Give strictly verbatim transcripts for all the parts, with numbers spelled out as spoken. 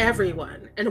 everyone, and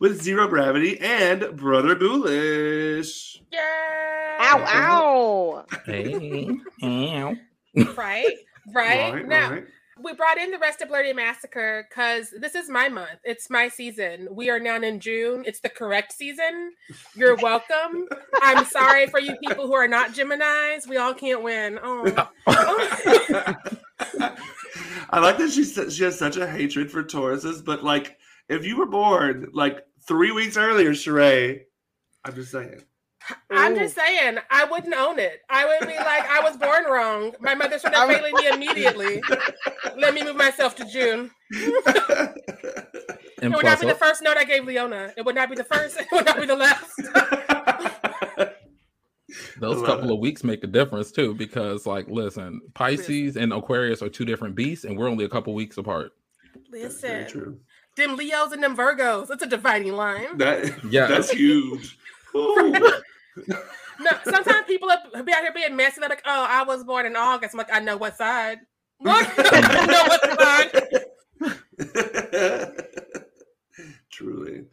with Xero Gravity and Brother Ghoulish. Yay! Ow, ow! Hey, ow. Right, right, right. Now, right. We brought in the rest of Blerdy Massacre because this is my month. It's my season. We are now in June. It's the correct season. You're welcome. I'm sorry for you people who are not Geminis. We all can't win. Oh. oh. I like that she she has such a hatred for Tauruses, but like, if you were born like three weeks earlier, Sharai, I'm just saying. I'm Ooh. just saying, I wouldn't own it. I would be like, I was born wrong. My mother should have failing me immediately. Let me move myself to June. It would not be the first note I gave Leona. It would not be the first. It would not be the last. Those couple it. of weeks make a difference too, because like, listen, Pisces and Aquarius are two different beasts, and we're only a couple weeks apart. Listen, That's very true. Them Leos and them Virgos. That's a dividing line. That, yeah, that's huge. No, sometimes people are, be out here being messy. They're like, "Oh, I was born in August." I'm like, "I know what side." What? I know what side. Truly.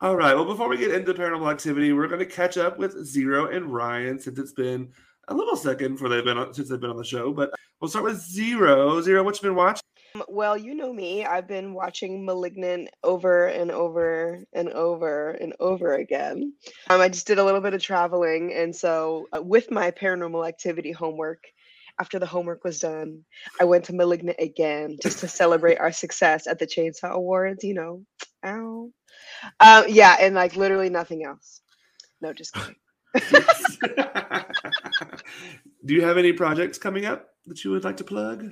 All right. Well, before we get into Paranormal Activity, we're going to catch up with Xero and Ryan since it's been a little second for they've been on, since they've been on the show. But we'll start with Xero. Xero, what you been watching? Well, you know me. I've been watching Malignant over and over and over and over again. Um, I just did a little bit of traveling. And so uh, with my Paranormal Activity homework, after the homework was done, I went to Malignant again just to celebrate our success at the Chainsaw Awards. You know, ow. Um, yeah, and like literally nothing else. No, just kidding. Do you have any projects coming up that you would like to plug?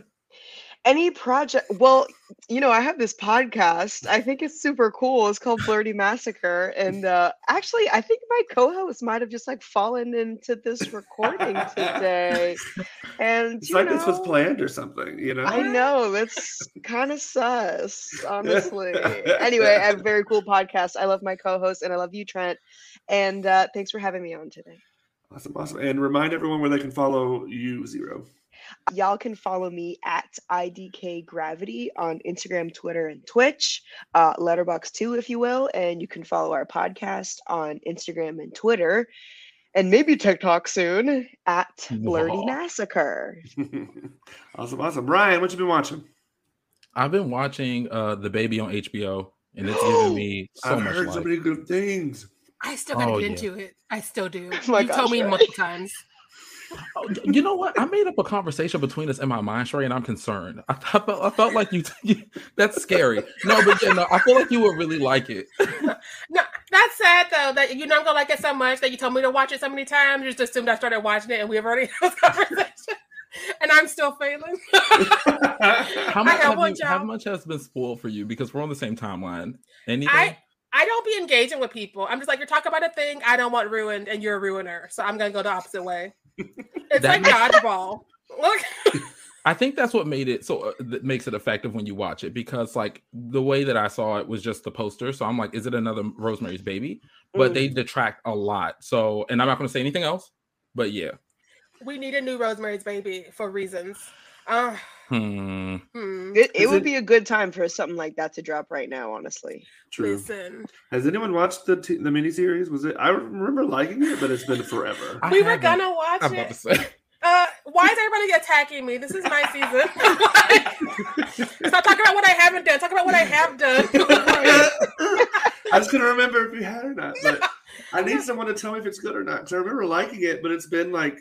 Any project? Well, you know, I have this podcast. I think it's super cool. It's called Blerdy Massacre. And uh, actually, I think my co-host might have just like fallen into this recording today. And it's you like know, this was planned or something, you know? I know. That's kind of sus, honestly. Anyway, I have a very cool podcast. I love my co-host and I love you, Trent. And uh, thanks for having me on today. Awesome, awesome. And remind everyone where they can follow you, Xero. Y'all can follow me at I D K Gravity on Instagram, Twitter, and Twitch, uh, Letterboxd too, if you will. And you can follow our podcast on Instagram and Twitter, and maybe TikTok soon at Blerdy Massacre. Awesome, awesome. Ryan, what you been watching? I've been watching uh, The Baby on H B O, and it's given me so I've much. I've heard life. so many good things. I still gotta oh, get yeah. into it. I still do. Oh you gosh, told me right? multiple times. Oh, you know what? I made up a conversation between us in my mind, Sharai, and I'm concerned. I, I, felt, I felt like you, you... That's scary. No, but you know, I feel like you would really like it. No, that's sad, though, that you know I'm going to like it so much that you told me to watch it so many times. You just assumed I started watching it, and we've already had this conversation. And I'm still failing. How much, have you, how much has been spoiled for you? Because we're on the same timeline. Anything? I, I don't be engaging with people. I'm just like, you're talking about a thing I don't want ruined, and you're a ruiner. So I'm going to go the opposite way. It's that like dodgeball. Look, I think that's what made it so uh, that makes it effective when you watch it, because like the way that I saw it was just the poster, so I'm like, is it another Rosemary's Baby? But mm. they detract a lot. So, and I'm not going to say anything else. But yeah, we need a new Rosemary's Baby for reasons. Uh, hmm. Hmm. It, it would it, be a good time for something like that to drop right now, honestly. True. Listen. Has anyone watched the t- the miniseries? Was it? I remember liking it, but it's been forever. We were gonna watch I'm it. About to say. Uh, why is everybody attacking me? This is my season. Stop talking about what I haven't done. Talk about what I have done. I just couldn't remember if you had or not. But yeah. I need someone to tell me if it's good or not. Because I remember liking it, but it's been like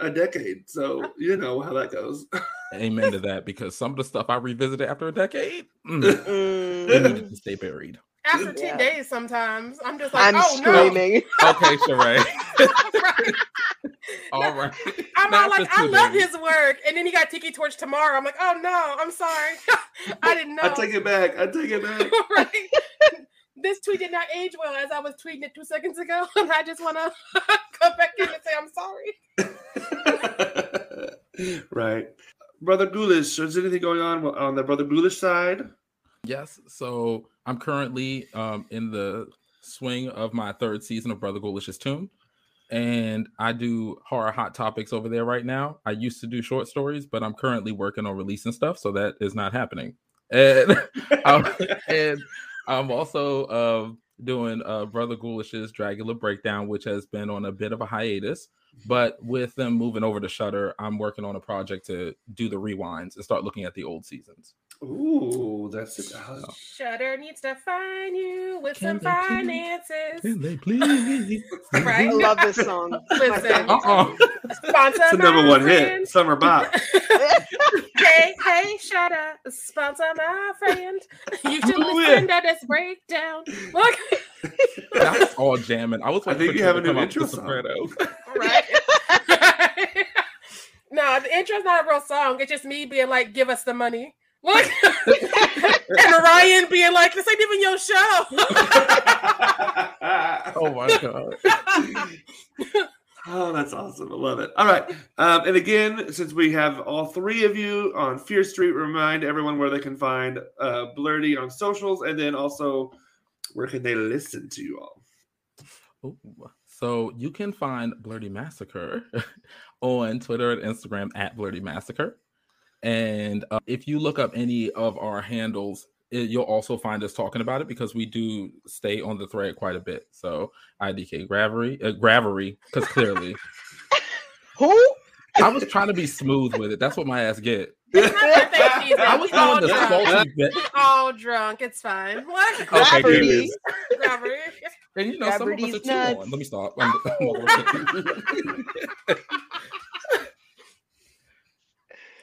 a decade, so you know how that goes. Amen to that, because some of the stuff I revisited after a decade mm, mm. needed to stay buried. After ten yeah. days, sometimes I'm just like, I'm oh screaming. no, okay, Sharai. Right. All right, I'm not like I days. love his work, and then he got Tiki Torch tomorrow. I'm like, oh no, I'm sorry, I didn't know. I take it back. I take it back. Right. this tweet did not age well as I was tweeting it two seconds ago, and I just want to come back in and say I'm sorry. Right. Brother Ghoulish, is anything going on on the Brother Ghoulish side? Yes. So I'm currently um, in the swing of my third season of Brother Ghoulish's Tomb, and I do horror hot topics over there right now. I used to do short stories, but I'm currently working on releasing stuff, so that is not happening. And I'm, and I'm also uh, doing uh, Brother Ghoulish's Dragula Breakdown, which has been on a bit of a hiatus. But with them moving over to Shudder, I'm working on a project to do the rewinds and start looking at the old seasons. Ooh, that's it. Oh. Shudder needs to find you with Can some finances. Please? Can they please? Right? I love this song. Listen, uh-uh. Sponsor it's a number one friend. Hit. Summer Bob. Hey, hey, Shudder, sponsor my friend. You should listen to this breakdown. Look. That's all jamming. I was like, I think you have a new intro song. Right. No, the intro's not a real song. It's just me being like, give us the money. Look, and Ryan being like, this ain't even your show. Oh my God. Oh, that's awesome. I love it. All right. Um, and again, since we have all three of you on Fierce Street, remind everyone where they can find uh, Blerdy on socials, and then also where can they listen to you all? Ooh. So you can find Blerdy Massacre on Twitter and Instagram at Blerdy Massacre. And uh, if you look up any of our handles, it, you'll also find us talking about it, because we do stay on the thread quite a bit. So I D K Gravery, uh, Gravery, because clearly. Who? I was trying to be smooth with it. That's what my ass get. It's not birthday season. I was doing the salty bit. We're all drunk. It's fine. What? Gravery. Okay, Gravery. And you know, Gravery's some of us are nuts. Too on. Let me stop. I'm, I'm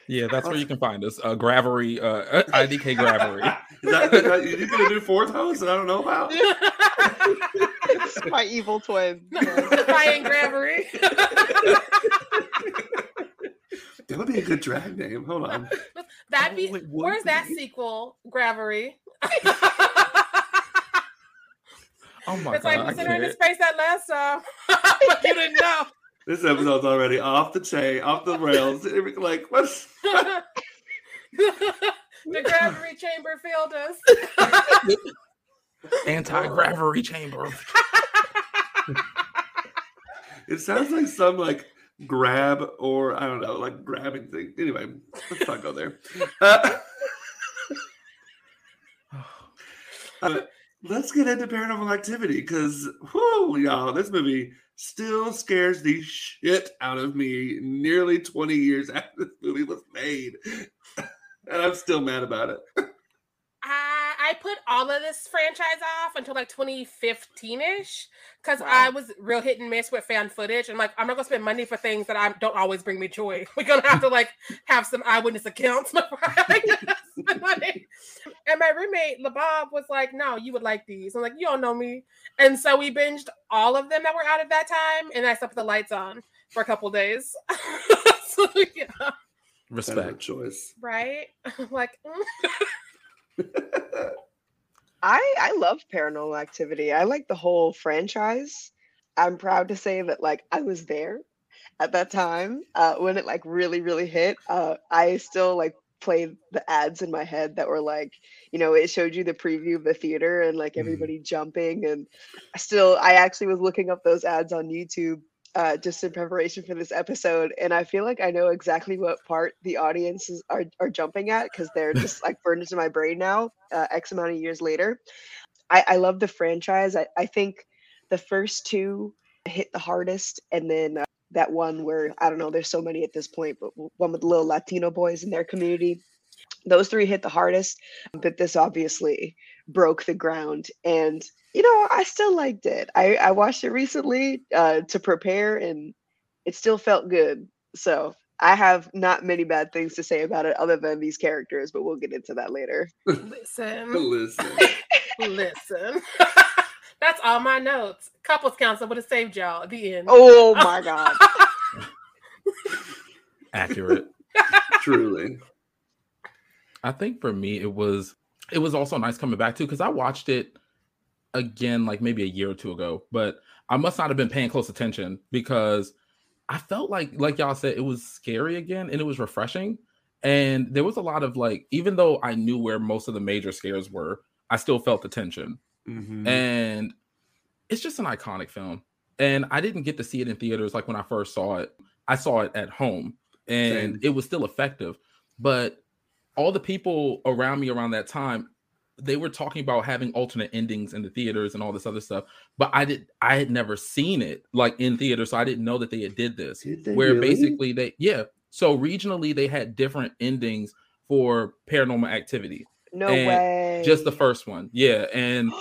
Yeah, that's where you can find us. Uh, Gravery, uh, I D K Gravery. Is that, is that, you're going to do fourth host that I don't know about? My evil twin. Ryan Gravery. That would be a good drag name. Hold on. That'd be, oh, where's that sequel, Gravery? Oh my it's God. It's like considering the space that last time, but you didn't know. This episode's already off the chain, off the rails. Like, what's the gravity chamber failed us? Anti-gravity chamber. It sounds like some like grab or I don't know, like grabbing thing. Anyway, let's not go there. Uh, uh, let's get into Paranormal Activity, because whoo, y'all, this movie still scares the shit out of me nearly twenty years after this movie was made. And I'm still mad about it. I, I put all of this franchise off until like twenty fifteen-ish, because wow. I was real hit and miss with fan footage. And like, I'm not going to spend money for things that I don't always bring me joy. We're going to have to like have some eyewitness accounts before I spend money. And my roommate, LaBob, was like, no, you would like these. I'm like, you don't know me. And so we binged all of them that were out at that time, and I slept with the lights on for a couple days. So, yeah. Respect choice. Right? I'm like, mm. I I love Paranormal Activity. I like the whole franchise. I'm proud to say that, like, I was there at that time uh, when it, like, really, really hit. Uh, I still, like, played the ads in my head that were like, you know, it showed you the preview of the theater and like everybody mm. jumping. And still, I actually was looking up those ads on YouTube uh, just in preparation for this episode. And I feel like I know exactly what part the audiences are, are jumping at, because they're just like burned into my brain now, uh, X amount of years later. I, I love the franchise. I, I think the first two hit the hardest. And then uh, that one where, I don't know, there's so many at this point, but one with little Latino boys in their community. Those three hit the hardest, but this obviously broke the ground. And, you know, I still liked it. I, I watched it recently uh, to prepare, and it still felt good. So I have not many bad things to say about it other than these characters, but we'll get into that later. Listen. Listen. Listen. That's all my notes. Couples counsel would have saved y'all at the end. Oh my God. Accurate. Truly. I think for me, it was, it was also nice coming back to, because I watched it again like maybe a year or two ago, but I must not have been paying close attention because I felt like, like y'all said, it was scary again and it was refreshing. And there was a lot of like, even though I knew where most of the major scares were, I still felt the tension. Mm-hmm. And it's just an iconic film. And I didn't get to see it in theaters like when I first saw it. I saw it at home and Same. It was still effective. But all the people around me around that time, they were talking about having alternate endings in the theaters and all this other stuff. But I did, I had never seen it like in theater, so I didn't know that they had did this. Did they where really? Basically they, yeah. So regionally they had different endings for Paranormal Activity. No and way. Just the first one. Yeah. And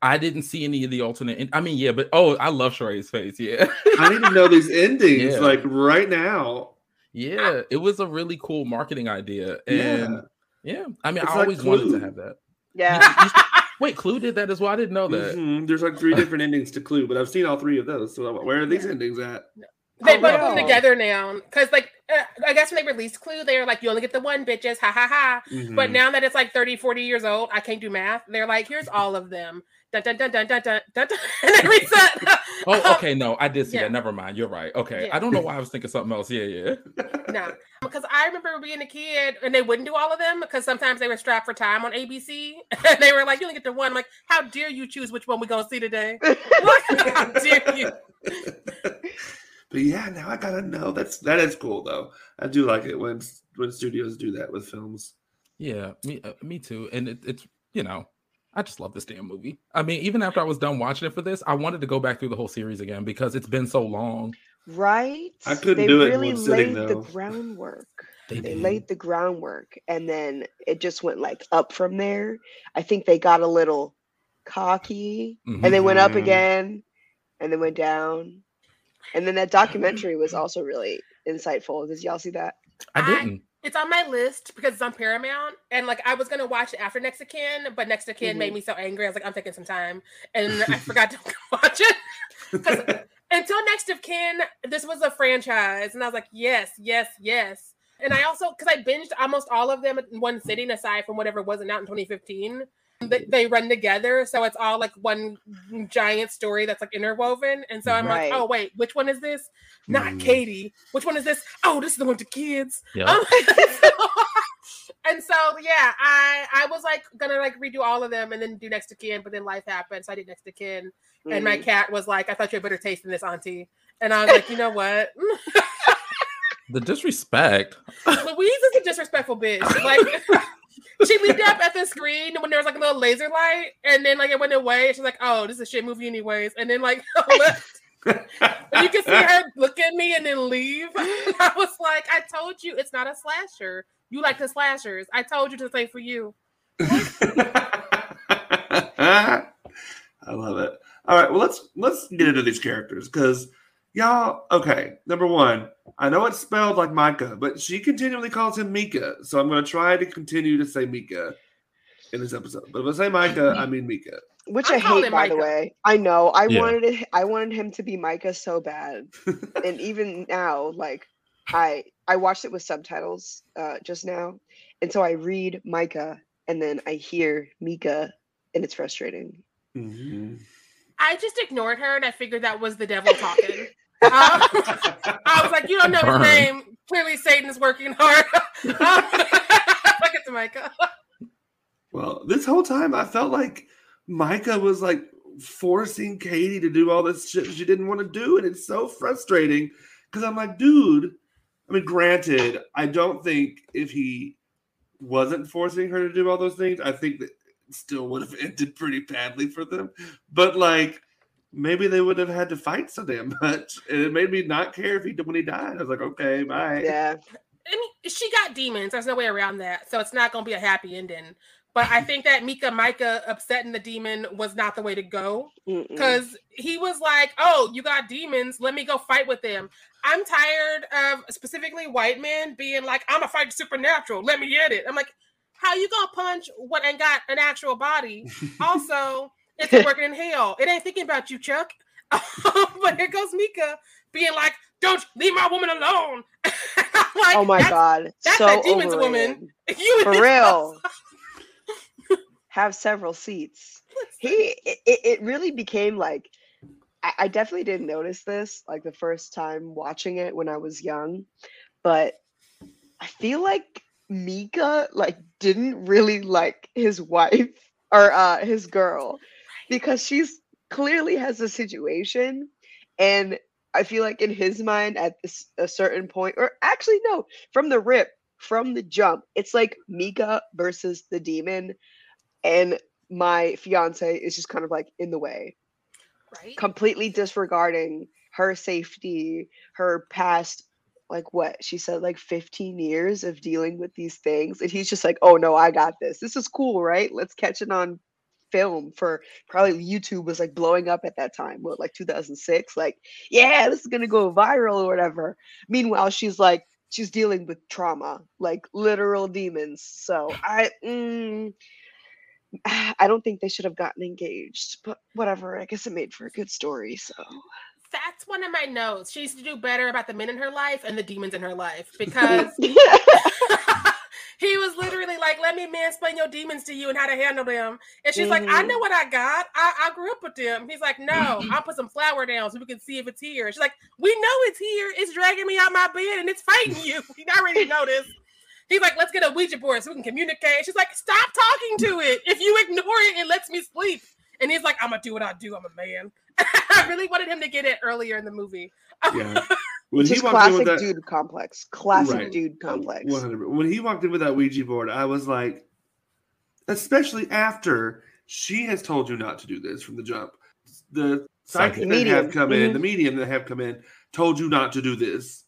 I didn't see any of the alternate. En- I mean, yeah, but oh, I love Sheray's face. Yeah. I need to know these endings yeah. like right now. Yeah. It was a really cool marketing idea. And yeah. yeah I mean, it's I like always Clue. Wanted to have that. Yeah. Wait, Clue did that as well? I didn't know that. Mm-hmm. There's like three different endings to Clue, but I've seen all three of those. So where are these yeah. endings at? They oh, put wow. them together now. Because like, uh, I guess when they released Clue, they were like, you only get the one, bitches. Ha, ha, ha. Mm-hmm. But now that it's like thirty, forty years old, I can't do math. They're like, here's all of them. Dun, dun, dun, dun, dun, dun, dun, dun. And they reset. Oh, um, okay. No, I did see yeah. that. Never mind. You're right. Okay. Yeah. I don't know why I was thinking something else. Yeah, yeah. No. Because I remember being a kid and they wouldn't do all of them because sometimes they were strapped for time on A B C. And they were like, you only get to one. I'm like, how dare you choose which one we're going to see today? How dare you? But yeah, now I gotta know. That's that is cool though. I do like it when when studios do that with films. Yeah, me uh, me too. And it, it's you know, I just love this damn movie. I mean, even after I was done watching it for this, I wanted to go back through the whole series again because it's been so long. Right? I couldn't they do really it in one sitting though. They laid the groundwork. They, they laid the groundwork, and then it just went like up from there. I think they got a little cocky, mm-hmm. and they went up again, and then went down. And then that documentary was also really insightful. Did y'all see that? I didn't. I, it's on my list because it's on Paramount. And like I was going to watch it after Next of Kin, but Next of Kin mm-hmm. made me so angry. I was like, I'm taking some time. And I forgot to watch it. Until Next of Kin, this was a franchise. And I was like, yes, yes, yes. And I also, because I binged almost all of them in one sitting aside from whatever wasn't out in twenty fifteen. They run together, so it's all like one giant story that's like interwoven. And so I'm right. like, oh wait, which one is this? Not mm. Katie. Which one is this? Oh, this is the one to kids. Yep. Um, and so yeah, I I was like gonna like redo all of them and then do Next of Kin, but then life happened, so I did Next of Kin. Mm. And my cat was like, I thought you had better taste than this, auntie. And I was like, you know what? The disrespect. Louise is a disrespectful bitch. Like. She leaped up at the screen when there was like a little laser light, and then like it went away. And she's like, "Oh, this is a shit movie, anyways." And then like left. You can see her look at me and then leave. And I was like, "I told you, it's not a slasher. You like the slashers. I told you to say for you." I love it. All right, well let's let's get into these characters because y'all. Okay, number one. I know it's spelled like Micah, but she continually calls him Mika. So I'm going to try to continue to say Mika in this episode. But if I say Micah, I mean Mika. Which I, I hate, by Micah. The way. I know. I yeah. wanted it, I wanted him to be Micah so bad. And even now, like, I I watched it with subtitles uh, just now. And so I read Micah, and then I hear Mika, and it's frustrating. Mm-hmm. I just ignored her, and I figured that was the devil talking. Um, I was like, you don't know Burn. His name. Clearly, Satan's working hard. Look at Micah. Well, this whole time, I felt like Micah was like forcing Katie to do all this shit she didn't want to do, and it's so frustrating because I'm like, dude. I mean, granted, I don't think if he wasn't forcing her to do all those things, I think that it still would have ended pretty badly for them. But like. Maybe they would have had to fight so damn much. And it made me not care if he when he died. I was like, okay, bye. Yeah. I mean, she got demons. There's no way around that. So it's not going to be a happy ending. But I think that Mika Micah upsetting the demon was not the way to go. Because he was like, oh, you got demons. Let me go fight with them. I'm tired of specifically white men being like, I'm going to fight supernatural. Let me get it. I'm like, how you going to punch what ain't got an actual body? Also... It's working in hell. It ain't thinking about you, Chuck. But here goes Mika being like, don't leave my woman alone. Like, oh my that's, God. That's so a demon's overrated. Woman. You For real. Have several seats. he it, it really became like, I, I definitely didn't notice this like the first time watching it when I was young, but I feel like Mika like didn't really like his wife or uh, his girl, because she's clearly has a situation, and I feel like in his mind at this, a certain point, or actually no, from the rip, from the jump, it's like Mika versus the demon, and my fiance is just kind of like in the way, right? Completely disregarding her safety, her past, like what she said, like fifteen years of dealing with these things, and he's just like, oh no, I got this. This is cool, right? Let's catch it on film for probably YouTube was like blowing up at that time. What, like two thousand six? Like, yeah, this is gonna go viral or whatever. Meanwhile, she's like, she's dealing with trauma, like literal demons. So I, mm, I don't think they should have gotten engaged, but whatever. I guess it made for a good story. So that's one of my notes. She needs to do better about the men in her life and the demons in her life, because he was literally like, let me mansplain your demons to you and how to handle them. And she's mm-hmm. like, I know what I got. I, I grew up with them. He's like, no, I'll put some flour down so we can see if it's here. And she's like, we know it's here. It's dragging me out my bed and it's fighting you. You already know this. He's like, let's get a Ouija board so we can communicate. She's like, stop talking to it. If you ignore it, it lets me sleep. And he's like, I'm going to do what I do. I'm a man. I really wanted him to get it earlier in the movie. Yeah. When Just he walked classic in with that, dude complex. Classic right. dude complex. one hundred percent. When he walked in with that Ouija board, I was like, especially after she has told you not to do this from the jump. The psychic that have come in, mm-hmm. the medium that have come in, told you not to do this.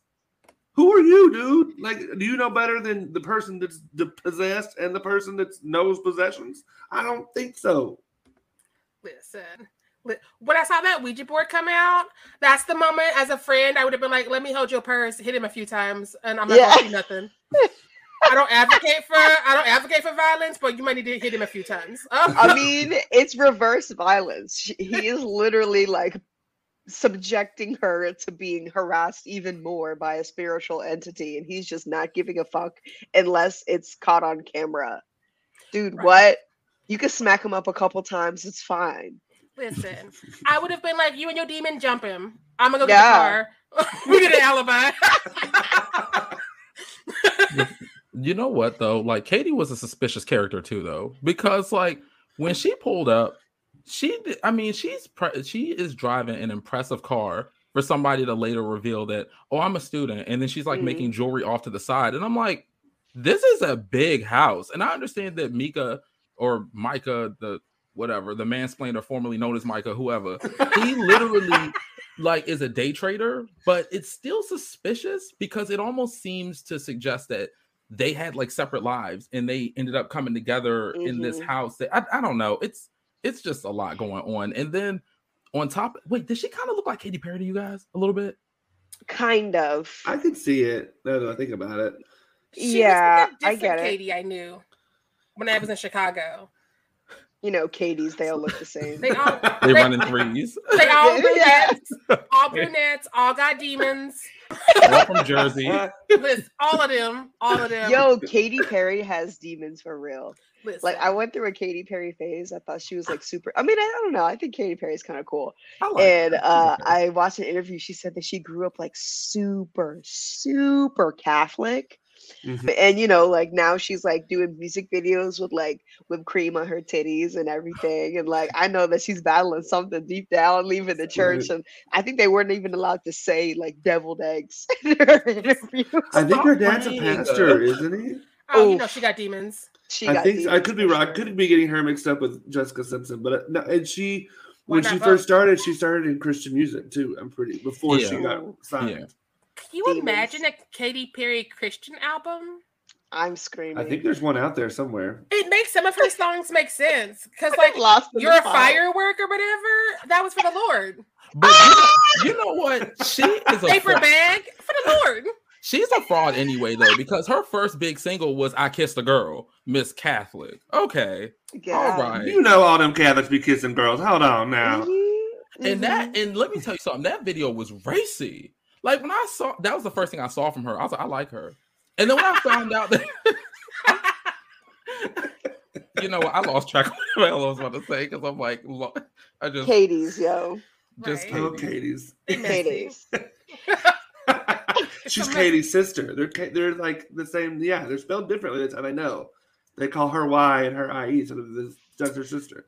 Who are you, dude? Like, do you know better than the person that's possessed and the person that knows possessions? I don't think so. Listen. When I saw that Ouija board come out, that's the moment as a friend I would have been like, let me hold your purse, hit him a few times, and I'm not yeah. gonna do nothing. I don't advocate for I don't advocate for violence, but you might need to hit him a few times. Oh. I mean, it's reverse violence. He is literally like subjecting her to being harassed even more by a spiritual entity, and he's just not giving a fuck unless it's caught on camera. Dude, right. what? You can smack him up a couple times, it's fine. Listen, I would have been like, you and your demon jump him. I'm going to go yeah. get the car. We get an alibi. You know what, though? Like, Katie was a suspicious character, too, though. Because, like, when she pulled up, she, I mean, she's pre- she is driving an impressive car for somebody to later reveal that, oh, I'm a student. And then she's, like, mm-hmm. making jewelry off to the side. And I'm like, this is a big house. And I understand that Mika or Micah, the... whatever, the mansplainer formerly known as Micah, whoever, he literally like is a day trader, but it's still suspicious because it almost seems to suggest that they had like separate lives and they ended up coming together mm-hmm. in this house. That, I, I don't know. It's it's just a lot going on. And then on top, wait, did she kind of look like Katy Perry to you guys a little bit? Kind of. I could see it now that I think about it. She yeah, was like a different I get Katie it. I knew when I was in Chicago. You know, Katie's, they all look the same. They all they run in threes. They all brunettes, all brunettes, all got demons. All from Jersey. Listen, all of them. All of them. Yo, Katy Perry has demons for real. Listen. Like, I went through a Katy Perry phase. I thought she was like super. I mean, I, I don't know. I think Katy Perry's kind of cool. I like and uh, I watched an interview. She said that she grew up like super, super Catholic. Mm-hmm. And you know, like now she's like doing music videos with like whipped cream on her titties and everything, and like I know that she's battling something deep down, leaving the church, and I think they weren't even allowed to say like deviled eggs in her interview. I think her dad's a pastor, isn't he? Oh, Oof. You know she got demons. She I got think demons I could be wrong. I could be getting her mixed up with Jessica Simpson, but no, and she when she both? first started, she started in Christian music too. I'm pretty before yeah. she got signed. Yeah. Can you Demons. imagine a Katy Perry Christian album? I'm screaming. I think there's one out there somewhere. It makes some of her songs make sense. Because like lost you're a firework or whatever, that was for the Lord. But ah! you, know, you know what? She is a paper bag for the Lord. She's a fraud anyway, though, because her first big single was I Kissed a Girl, Miss Catholic. Okay. Yeah. All right. You know all them Catholics be kissing girls. Hold on now. Mm-hmm. And that and let me tell you something, that video was racy. Like, when I saw... That was the first thing I saw from her. I was like, I like her. And then when I found out that... you know what? I lost track of what I was about to say because I'm like, lo- I just Katie's, yo, just right. Katie. Oh, Katie's, Katie's. She's Katie's sister. They're they're like the same. Yeah, they're spelled differently this time. I know. They call her Y and her I E instead of this. That's her sister.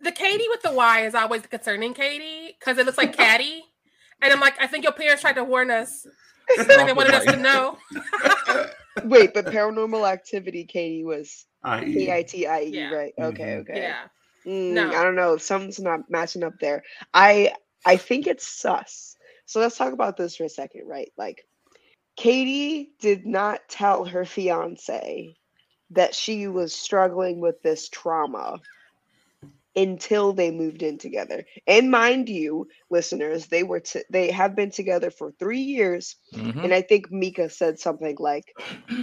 The Katie with the Y is always the concerning Katie because it looks like Caddy, and I'm like, I think your parents tried to warn us, and they wanted us to know. Wait, but Paranormal Activity Katie was K I T I E, yeah. Right? Okay, mm-hmm. Okay. Yeah. Mm, no. I don't know. Something's not matching up there. I I think it's sus. So let's talk about this for a second, right? Like, Katie did not tell her fiance that she was struggling with this trauma until they moved in together. And mind you, listeners, they were t- they have been together for three years. Mm-hmm. And I think Mika said something like,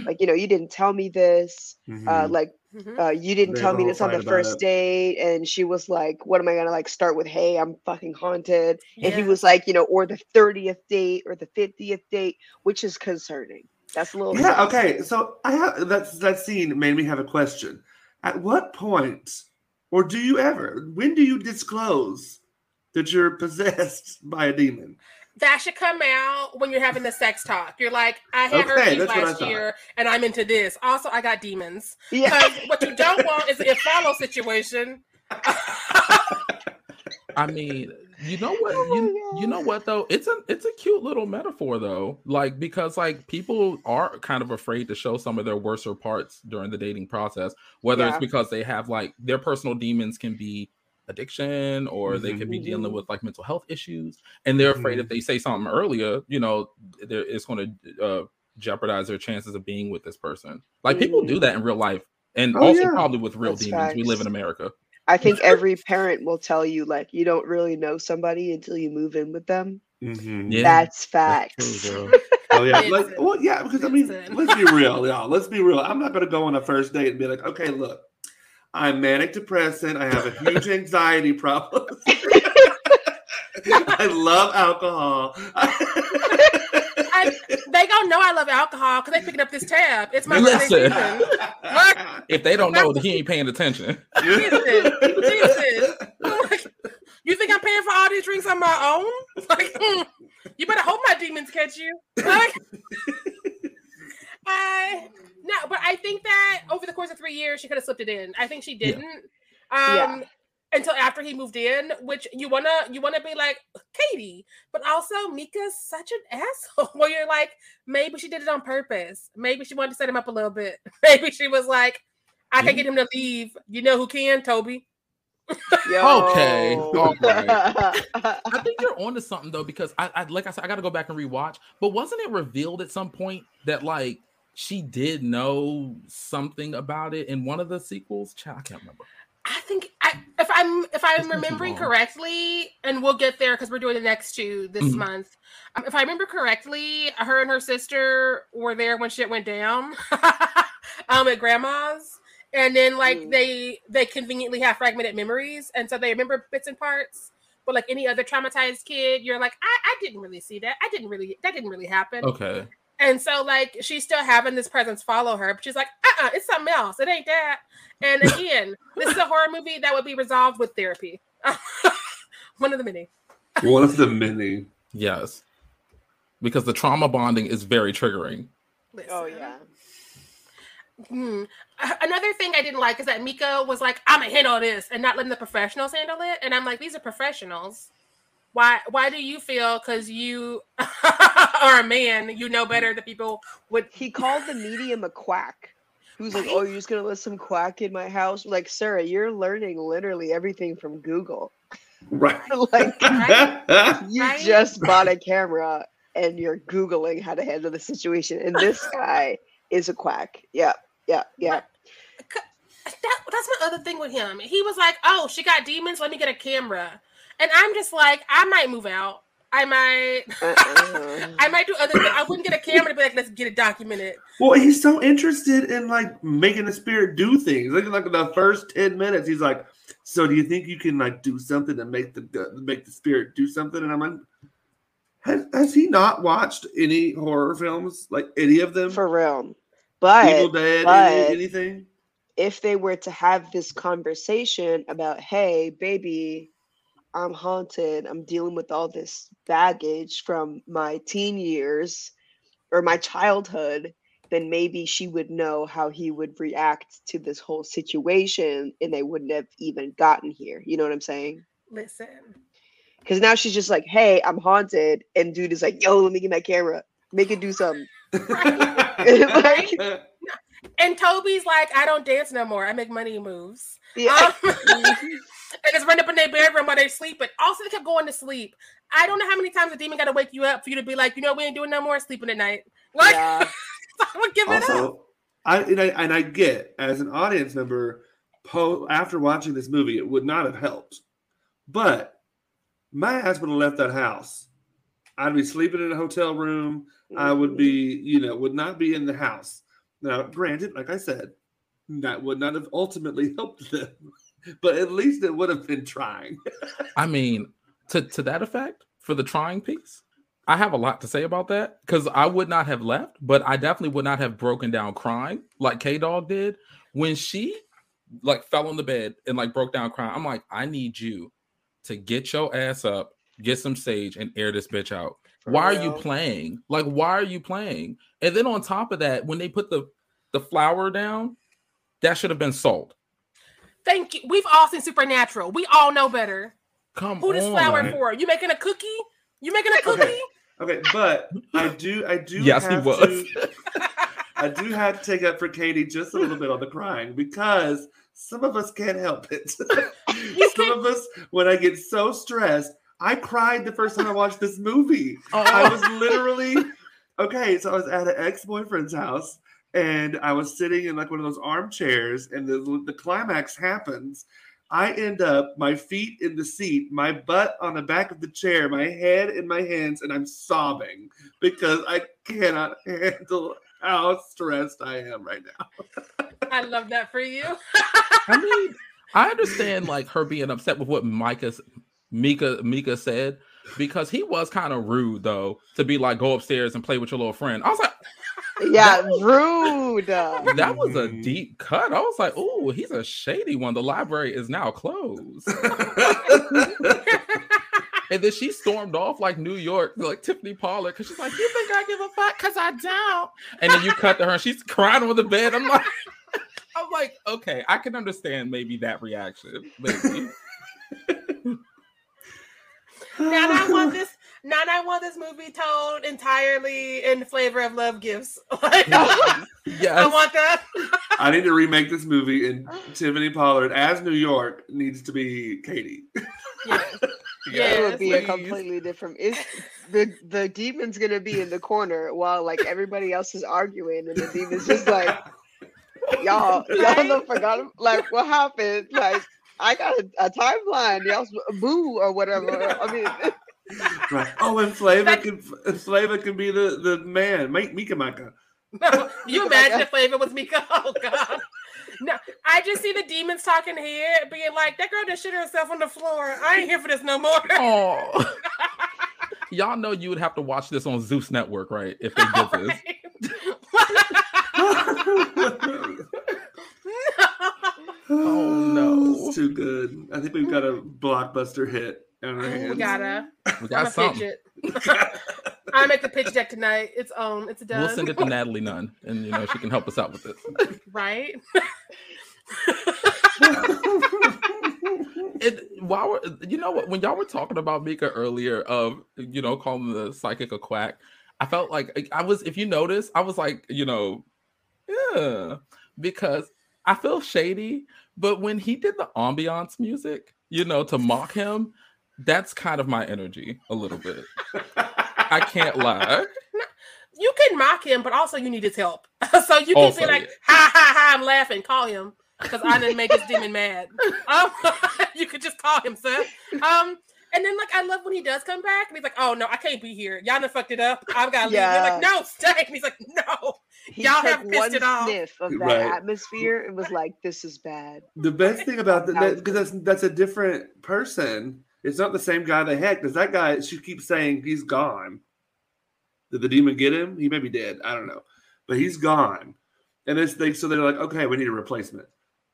like, you know, you didn't tell me this. Mm-hmm. Uh, like, mm-hmm. uh, you didn't they tell me this on the first it. date. And she was like, what am I going to like start with? Hey, I'm fucking haunted. And yeah. He was like, you know, or the thirtieth date or the fiftieth date, which is concerning. That's a little. Yeah. Crazy. Okay. So I have that's that scene made me have a question. At what point, or do you ever? When do you disclose that you're possessed by a demon? That should come out when you're having the sex talk. You're like, I had okay, herpes last year, and I'm into this. Also, I got demons. Yeah. What you don't want is an if follow situation. I mean, you know what? Oh you, you know what though? It's a it's a cute little metaphor though, like because like people are kind of afraid to show some of their worser parts during the dating process, whether yeah. it's because they have like their personal demons can be addiction or mm-hmm. they could be dealing with like mental health issues, and they're afraid mm-hmm. if they say something earlier, you know, it's going to uh, jeopardize their chances of being with this person. Like mm-hmm. people do that in real life, and oh, also yeah. probably with real That's demons. Facts. We live in America. I think every parent will tell you, like, you don't really know somebody until you move in with them. Mm-hmm. Yeah. That's facts. That's true, oh, yeah. Like, well, yeah, because, I mean, let's be real, y'all. Let's be real. I'm not going to go on a first date and be like, okay, look, I'm manic depressant. I have a huge anxiety problem. I love alcohol. I, they don't know I love alcohol because they're picking up this tab. It's my listen. If they don't know, he ain't paying attention. Jesus, Jesus. Like, you think I'm paying for all these drinks on my own? Like, mm, you better hope my demons catch you. Like, I no, but I think that over the course of three years, she could have slipped it in. I think she didn't. Yeah. Um, yeah. Until after he moved in, which you wanna you wanna be like Katie, but also Mika's such an asshole. Where you're like, maybe she did it on purpose. Maybe she wanted to set him up a little bit. Maybe she was like, I can get him to leave. You know who can, Toby. Yo. Okay, all right. I think you're onto something though, because I, I like I said I got to go back and rewatch. But wasn't it revealed at some point that like she did know something about it in one of the sequels? I can't remember. I think I, if I'm if I'm remembering correctly, and we'll get there because we're doing the next two this mm-hmm. month. Um, if I remember correctly, her and her sister were there when shit went down um, at grandma's, and then like mm. they they conveniently have fragmented memories, and so they remember bits and parts. But like any other traumatized kid, you're like, I, I didn't really see that. I didn't really that didn't really happen. Okay. And so, like, she's still having this presence follow her, but she's like, uh-uh, it's something else. It ain't that. And again, this is a horror movie that would be resolved with therapy. One of the many. One of the many. Yes. Because the trauma bonding is very triggering. Listen. Oh, yeah. Hmm. Another thing I didn't like is that Mika was like, I'm going to handle this, and not letting the professionals handle it. And I'm like, these are professionals. Why why do you feel because you are a man, you know better than people would. He called the medium a quack. He was like, oh, you're just going to let some quack in my house? Like, Sarah, you're learning literally everything from Google. Right. Like, right? you right? just bought a camera and you're Googling how to handle the situation. And this guy is a quack. Yeah, yeah, yeah. That, that's my other thing with him. He was like, oh, she got demons. Let me get a camera. And I'm just like, I might move out. I might, uh-uh. I might do other things. I wouldn't get a camera to be like, let's get it documented. Well, he's so interested in like making the spirit do things. Look at like the first ten minutes, he's like, "So do you think you can like do something to make the make the spirit do something?" And I'm like, has, has he not watched any horror films? Like any of them for real? But Evil Dead, but, any, anything? if they were to have this conversation about, hey, baby, I'm haunted, I'm dealing with all this baggage from my teen years or my childhood, then maybe she would know how he would react to this whole situation and they wouldn't have even gotten here. You know what I'm saying? Listen. Because now she's just like, hey, I'm haunted. And dude is like, yo, let me get my camera. Make it do something. Right? Like, and Toby's like, I don't dance no more. I make money moves. Yeah. Um, and just run up in their bedroom while they're sleeping. Also, they kept going to sleep. I don't know how many times the demon got to wake you up for you to be like, you know, we ain't doing no more sleeping at night. Like, yeah. So I would give also, it up. I and, I and I get, as an audience member, po- after watching this movie, it would not have helped. But my ass would have left that house. I'd be sleeping in a hotel room. Mm-hmm. I would be, you know, would not be in the house. Now, granted, like I said, that would not have ultimately helped them, but at least it would have been trying. I mean, to, to that effect, for the trying piece, I have a lot to say about that because I would not have left, but I definitely would not have broken down crying like K-Dog did when she like fell on the bed and like broke down crying. I'm like, I need you to get your ass up, get some sage, and air this bitch out. For why real? Are you playing? Like, why are you playing? And then on top of that, when they put the, the flower down, that should have been salt. Thank you. We've all seen Supernatural. We all know better. Come Who on. Who this flower for? You making a cookie? You making a cookie? Okay, okay but I do I do yes, have he was. to I do have to take up for Katie just a little bit on the crying because some of us can't help it. Some of us, when I get so stressed, I cried the first time I watched this movie. Oh. I was literally, okay, so I was at an ex-boyfriend's house, and I was sitting in like one of those armchairs, and the, the climax happens. I end up, my feet in the seat, my butt on the back of the chair, my head in my hands, and I'm sobbing because I cannot handle how stressed I am right now. I love that for you. I mean, I understand like her being upset with what Micah, Mika, Mika said because he was kind of rude though to be like, go upstairs and play with your little friend. I was like, yeah, that was, rude. That was a deep cut. I was like, oh, he's a shady one. The library is now closed. And then she stormed off like New York, like Tiffany Pollard, because she's like, you think I give a fuck? Because I don't. And then you cut to her and she's crying on the bed. I'm like, I'm like, okay, I can understand maybe that reaction. Maybe. Now I want this. Now I want this movie told entirely in Flavor of Love gifts. Like, yes. I want that. I need to remake this movie, and Tiffany Pollard as New York needs to be Katie. Yeah, yeah it would be please. a completely different. It's, the the demon's gonna be in the corner while like everybody else is arguing, and the demon's just like, y'all, y'all don't forgot like what happened, like. I got a, a timeline, y'all boo or whatever. I mean, right. Oh, and Flavor can Flavor can be the, the man. Make Mika Micah. No, you imagine if Flavor was Mika? Oh God! No, I just see the demons talking here, being like, "That girl just shit herself on the floor. I ain't here for this no more." Oh. Y'all know you would have to watch this on Zeus Network, right? If they did right. this. Oh no, it's too good. I think we've got a blockbuster hit on our hands. We gotta. We got something. I'm at the pitch deck tonight. It's um, it's a done. We'll send it to Natalie Nunn, and you know she can help us out with this, right? It, while we're, you know what, when y'all were talking about Mika earlier, of you know calling the psychic a quack, I felt like I was. If you notice, I was like, you know, yeah, because. I feel shady, but when he did the ambiance music, you know, to mock him, that's kind of my energy a little bit. I can't lie. No, you can mock him, but also you need his help. So you can also, be like, yeah. ha, ha, ha, I'm laughing. Call him, because I didn't make this demon mad. Um, you could just call him, sir. Um, and then, like, I love when he does come back, and he's like, oh, no, I can't be here. Y'all done fucked it up. I've got to yeah. leave. They're like, no, stay. And he's like, no. He Y'all have pissed one it off. Sniff of that right. atmosphere and was like, this is bad. The best thing about that, because that, that's, that's a different person. It's not the same guy they had, because that guy, she keeps saying he's gone. Did the demon get him? He may be dead. I don't know. But he's gone. And it's they, so they're like, okay, we need a replacement.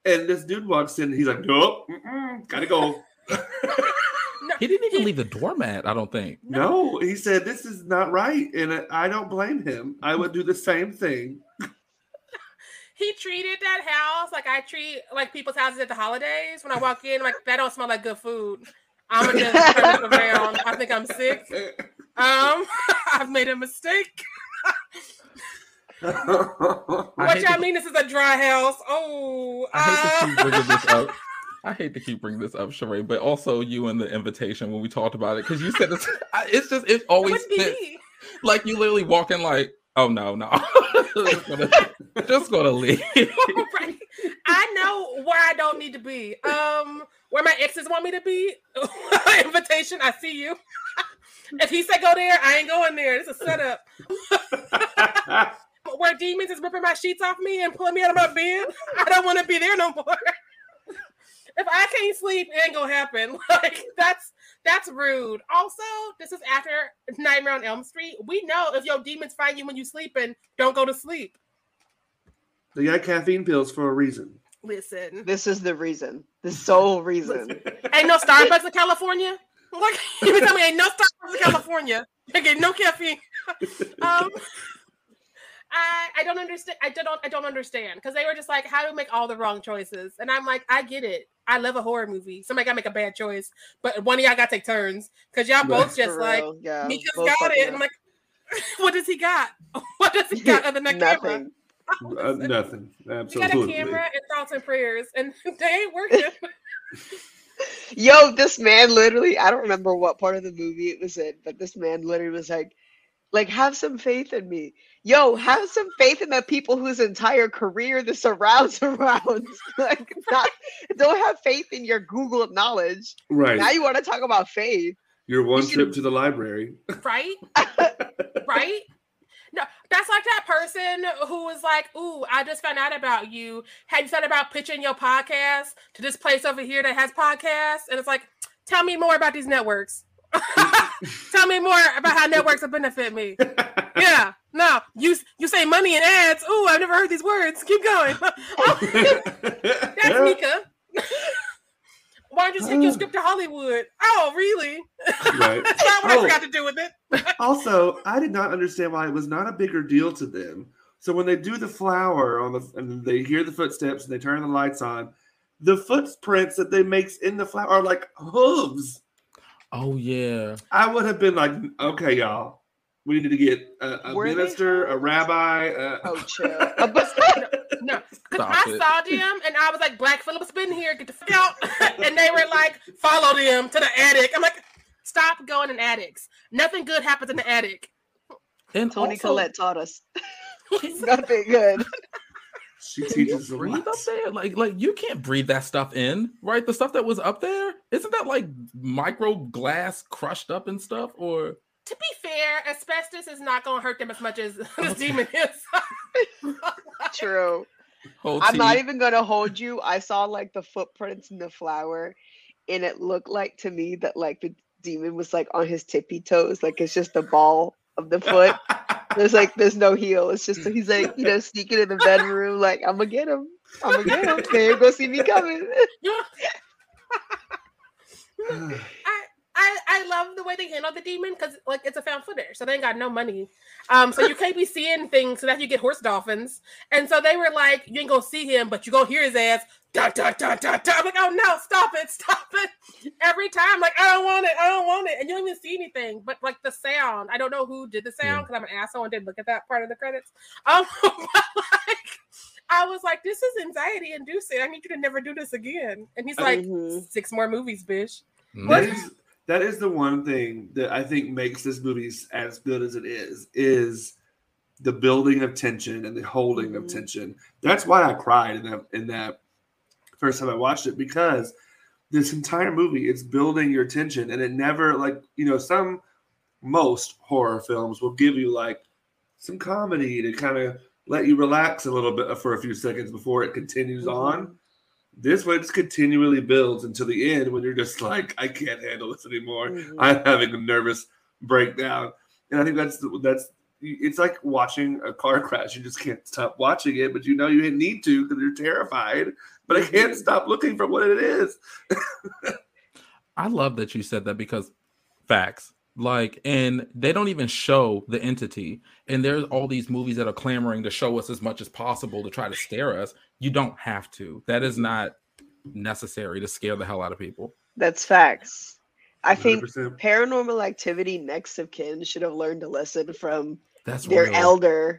And this dude walks in. And he's like, nope, mm-mm, gotta go. No, he didn't even he, leave the doormat, I don't think. No. no, he said, this is not right. And I don't blame him. I would do the same thing. He treated that house like I treat like people's houses at the holidays. When I walk in, I'm like, that don't smell like good food. I'm going to just turn it around. I think I'm sick. Um, I've made a mistake. Which I, I mean, to, this is a dry house. Oh. I hate uh, to keep bringing this up. I hate to keep bringing this up, Sharai, but also you and the invitation when we talked about it, because you said this, it's just, it always it fits. Be. Like, you literally walk in like, oh, no, no. just, gonna, just gonna leave. Right. I know where I don't need to be. Um, where my exes want me to be. Invitation, I see you. If he said go there, I ain't going there. It's a setup. Where demons is ripping my sheets off me and pulling me out of my bed. I don't want to be there no more. If I can't sleep, it ain't gonna happen. Like, that's that's rude. Also, this is after Nightmare on Elm Street. We know if your demons find you when you sleeping, don't go to sleep. They got caffeine pills for a reason. Listen. This is the reason. The sole reason. Ain't no Starbucks in California? Like, you tell me ain't no Starbucks in California. I get no caffeine. um I, I don't understand. I don't. I don't understand because they were just like, "How do we make all the wrong choices?" And I'm like, "I get it. I love a horror movie. Somebody got to make a bad choice, but one of y'all got to take turns because y'all both just like yeah, Mika's got it." And I'm like, "What does he got? What does he got other than that camera? uh, nothing. Absolutely. You got a camera and thoughts and prayers, and they ain't working." Yo, this man literally—I don't remember what part of the movie it was in, but this man literally was like. Like, have some faith in me. Yo, have some faith in the people whose entire career this surrounds around. Like, not, don't have faith in your Google knowledge. Right. Now you want to talk about faith. Your one you trip should... to the library. Right? Right? No, that's like that person who was like, ooh, I just found out about you. Have you thought about pitching your podcast to this place over here that has podcasts? And it's like, tell me more about these networks. Tell me more about how networks will benefit me. Yeah, no, you you say money and ads. Ooh, I've never heard these words. Keep going. That's Mika. Why don't you take your script to Hollywood? Oh, really? Right. That's not what oh. I forgot to do with it. Also, I did not understand why it was not a bigger deal to them. So when they do the flower on the, and they hear the footsteps and they turn the lights on, the footprints that they makes in the flower are like hooves. Oh, yeah. I would have been like, okay, y'all. We need to get a, a minister, a rabbi. A... Oh, chill. No. Because I it. saw them, and I was like, Black Phillip's been here. Get the fuck out. And they were like, follow them to the attic. I'm like, stop going in attics. Nothing good happens in the attic. And Toni also... Collette taught us. Nothing good. She teaches you breathe up there? Like, like you can't breathe that stuff in, right? The stuff that was up there, isn't that like micro glass crushed up and stuff? Or to be fair, asbestos is not going to hurt them as much as okay. this demon is. True. Whole I'm team. Not even going to hold you. I saw like the footprints in the flower, and it looked like to me that like the demon was like on his tippy toes, like it's just the ball of the foot. There's like, there's no heel. It's just, he's like, you know, sneaking in the bedroom. Like, I'm going to get him. I'm going to get him. They're going to see me coming. I, I I love the way they handle the demon because, like, it's a found footage. So they ain't got no money. Um, So you can't be seeing things so that you get horse dolphins. And so they were like, you ain't going to see him, but you going to hear his ass. Da, da, da, da, da. I'm like, oh, no, stop it. Stop it. Every time, like, I don't want it. I don't want it. And you don't even see anything. But, like, the sound. I don't know who did the sound because I'm an asshole and didn't look at that part of the credits. Um, but, like, I was like, this is anxiety inducing. I need you to never do this again. And he's like, mm-hmm. six more movies, bitch. Mm-hmm. What? That is the one thing that I think makes this movie as good as it is, is the building of tension and the holding mm-hmm. of tension. That's why I cried in that in that first time I watched it, because this entire movie, it's building your tension, and it never, like, you know, some, most horror films will give you, like, some comedy to kind of let you relax a little bit for a few seconds before it continues mm-hmm. on. This one just continually builds until the end when you're just like, I can't handle this anymore. Mm-hmm. I'm having a nervous breakdown. And I think that's, that's it's like watching a car crash. You just can't stop watching it, but you know you need to because you're terrified. But I can't stop looking for what it is. I love that you said that because facts. Like, and they don't even show the entity. And there's all these movies that are clamoring to show us as much as possible to try to scare us. You don't have to. That is not necessary to scare the hell out of people. That's facts. I think one hundred percent Paranormal Activity Next of Kin should have learned a lesson from That's their real. elder,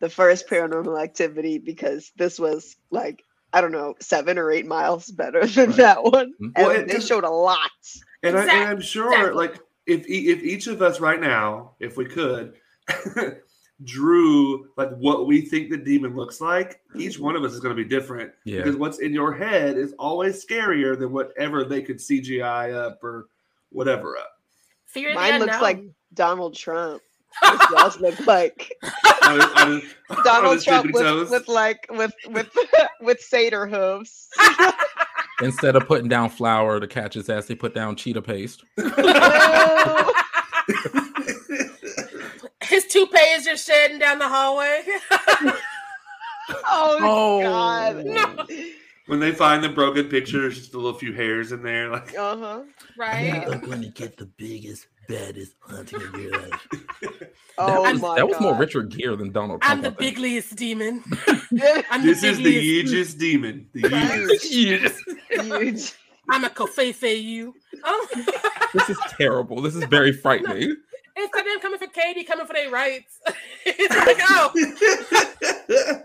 the first Paranormal Activity, because this was like, I don't know, seven or eight miles better than right. that one. And well, it, they showed a lot. And, exactly. I, and I'm sure, exactly. like, if if each of us right now, if we could, drew like what we think the demon looks like, each one of us is going to be different. Yeah. Because what's in your head is always scarier than whatever they could C G I up or whatever up. Fear Mine looks unknown. like Donald Trump. Yours look like I was, I was, Donald Trump with, with like with with with satyr hooves. Instead of putting down flour to catch his ass, they put down cheetah paste. His toupee is just shedding down the hallway. oh, oh God! No. When they find the broken picture, there's just a little few hairs in there, like uh huh, right. I'm going to get the biggest, baddest haunting in your life. oh that was, my That God. was more Richard Gere than Donald Trump. I'm the bigliest demon. I'm this the is the hugest demon. The hugest. Huge. I'm a kofefe you. Oh. This is terrible. This is very frightening. No. It's like them coming for Katie, coming for their rights. It's like, oh.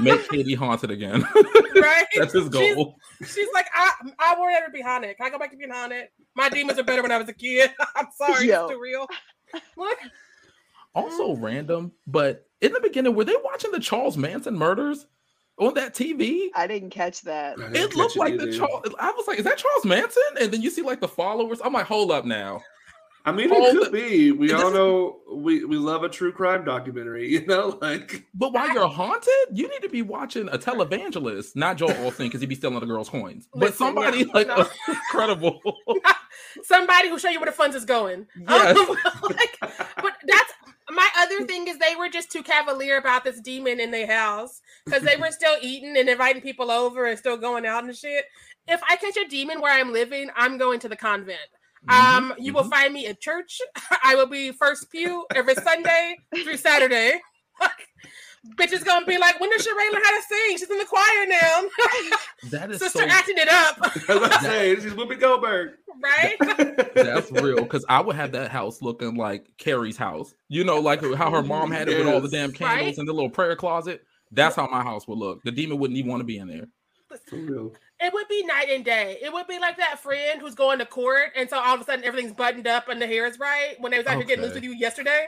Make Katie haunted again. Right? That's his goal. She's, she's like, I I won't ever be haunted. Can I go back to being haunted? My demons are better when I was a kid. I'm sorry. Yo. It's too real. What? Also mm. random, but in the beginning, were they watching the Charles Manson murders on that T V? I didn't catch that. Didn't it looked like either. the Charles. I was like, is that Charles Manson? And then you see like the followers. I'm like, hold up now. I mean, it could be. We all know we, we love a true crime documentary, you know? Like, but while you're haunted, you need to be watching a televangelist, not Joel Olsen, because he'd be stealing the girls' coins. But Listen, somebody yeah, like no. a, credible, somebody who show you where the funds is going. Yes. Um, like, but that's my other thing is they were just too cavalier about this demon in their house because they were still eating and inviting people over and still going out and shit. If I catch a demon where I'm living, I'm going to the convent. Um, you will find me at church. I will be first pew every Sunday through Saturday. Bitch is gonna be like, when does Sharai learn how to sing? She's in the choir now. That is sister so... acting it up. That's saying, she's Whoopi Goldberg, right? That's real because I would have that house looking like Carrie's house. You know, like how her mom had it yes. with all the damn candles right? and the little prayer closet. That's how my house would look. The demon wouldn't even want to be in there. For real. It would be night and day. It would be like that friend who's going to court, and so all of a sudden everything's buttoned up and the hair is right when they was out okay. here getting loose with you yesterday.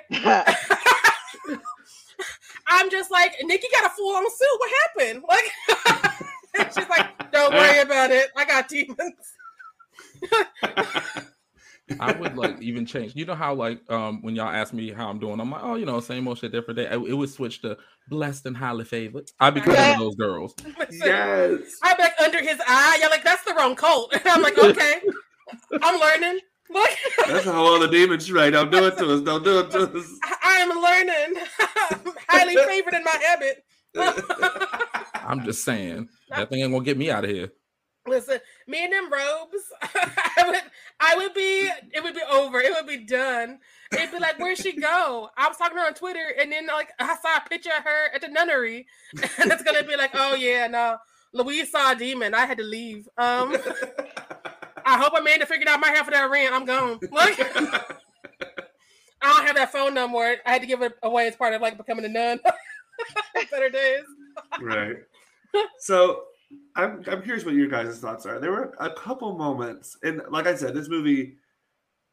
I'm just like, Nikki got a full-on suit. What happened? Like, she's like, don't worry about it. I got demons. I would like even change. You know how like um when y'all ask me how I'm doing, I'm like, oh, you know, same old shit every day. I, it would switch to blessed and highly favored. I'd be one of those girls. Yes. I'd be like under his eye. Y'all like that's the wrong cult. And I'm like, okay, I'm learning. Look, that's how all the demons right. Don't do it to us. Don't do it to us. I am learning. Highly favored in my habit. I'm just saying that thing ain't gonna get me out of here. Listen, me and them robes, I would, I would be, it would be over. It would be done. It'd be like, where'd she go? I was talking to her on Twitter, and then like I saw a picture of her at the nunnery, and it's gonna be like, oh yeah, no, Louise saw a demon. I had to leave. Um, I hope Amanda figured out my half of that rent. I'm gone. Like, I don't have that phone no more. I had to give it away as part of like becoming a nun. Better days. Right. So. I'm I'm curious what your guys' thoughts are. There were a couple moments, and like I said, this movie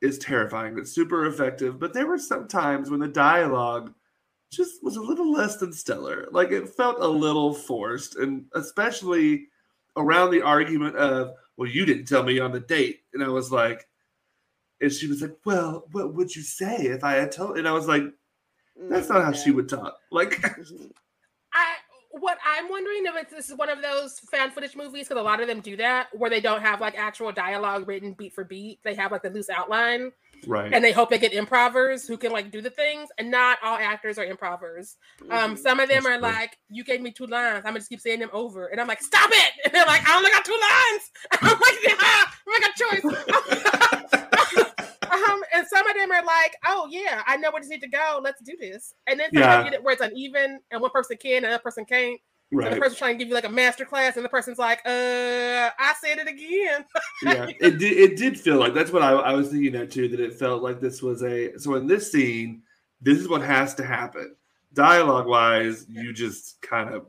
is terrifying. It's super effective, but there were some times when the dialogue just was a little less than stellar. Like it felt a little forced, and especially around the argument of, well, you didn't tell me on the date. And I was like, and she was like, well, what would you say if I had told? And I was like, that's not how she would talk. Like... I... What I'm wondering if it's, this is one of those fan footage movies, because a lot of them do that, where they don't have like actual dialogue written beat for beat. They have like the loose outline. Right. And they hope they get improvers who can like do the things, and not all actors are improvers. Um, some of them That's are cool. like, you gave me two lines, I'm gonna just keep saying them over. And I'm like, stop it! And they're like, I only got two lines. I'm like, yeah, I got a choice. Um, and some of them are like, oh yeah, I know where this need to go, let's do this. And then sometimes yeah. you get it where it's uneven and one person can and another person can't. Right. So the person trying to give you like a master class, and the person's like, "Uh, I said it again." yeah, it did. It did feel like that's what I, I was thinking that too. That it felt like this was a so in this scene, this is what has to happen. Dialogue wise, you just kind of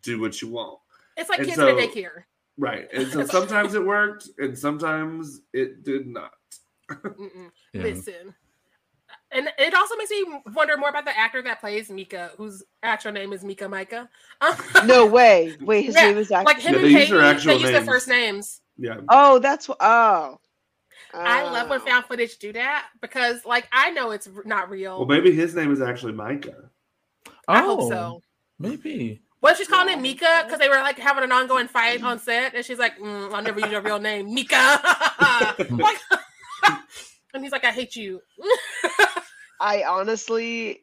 do what you want. It's like and kids so, in a daycare, right? And so sometimes it worked, and sometimes it did not. Mm-mm. Yeah. Listen. And it also makes me wonder more about the actor that plays Mika, whose actual name is Mika Micah. no way. Wait, his yeah. name is actually... Like him yeah, and they Peyton, use they use names. Their first names. Yeah. Oh, that's... Oh. oh. I love when found footage do that, because, like, I know it's not real. Well, maybe his name is actually Micah. I oh, hope so. Maybe. Well, she's calling it Mika because they were, like, having an ongoing fight on set, and she's like, mm, I'll never use your real name. Mika! like, and he's like, I hate you. I honestly,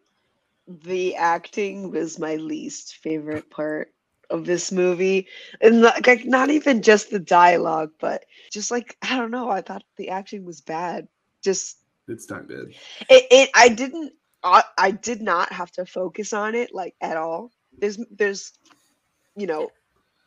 the acting was my least favorite part of this movie. And like, like not even just the dialogue, but just like, I don't know. I thought the acting was bad. Just. It's not good. It, it, I didn't, I, I did not have to focus on it like at all. There's, there's, you know,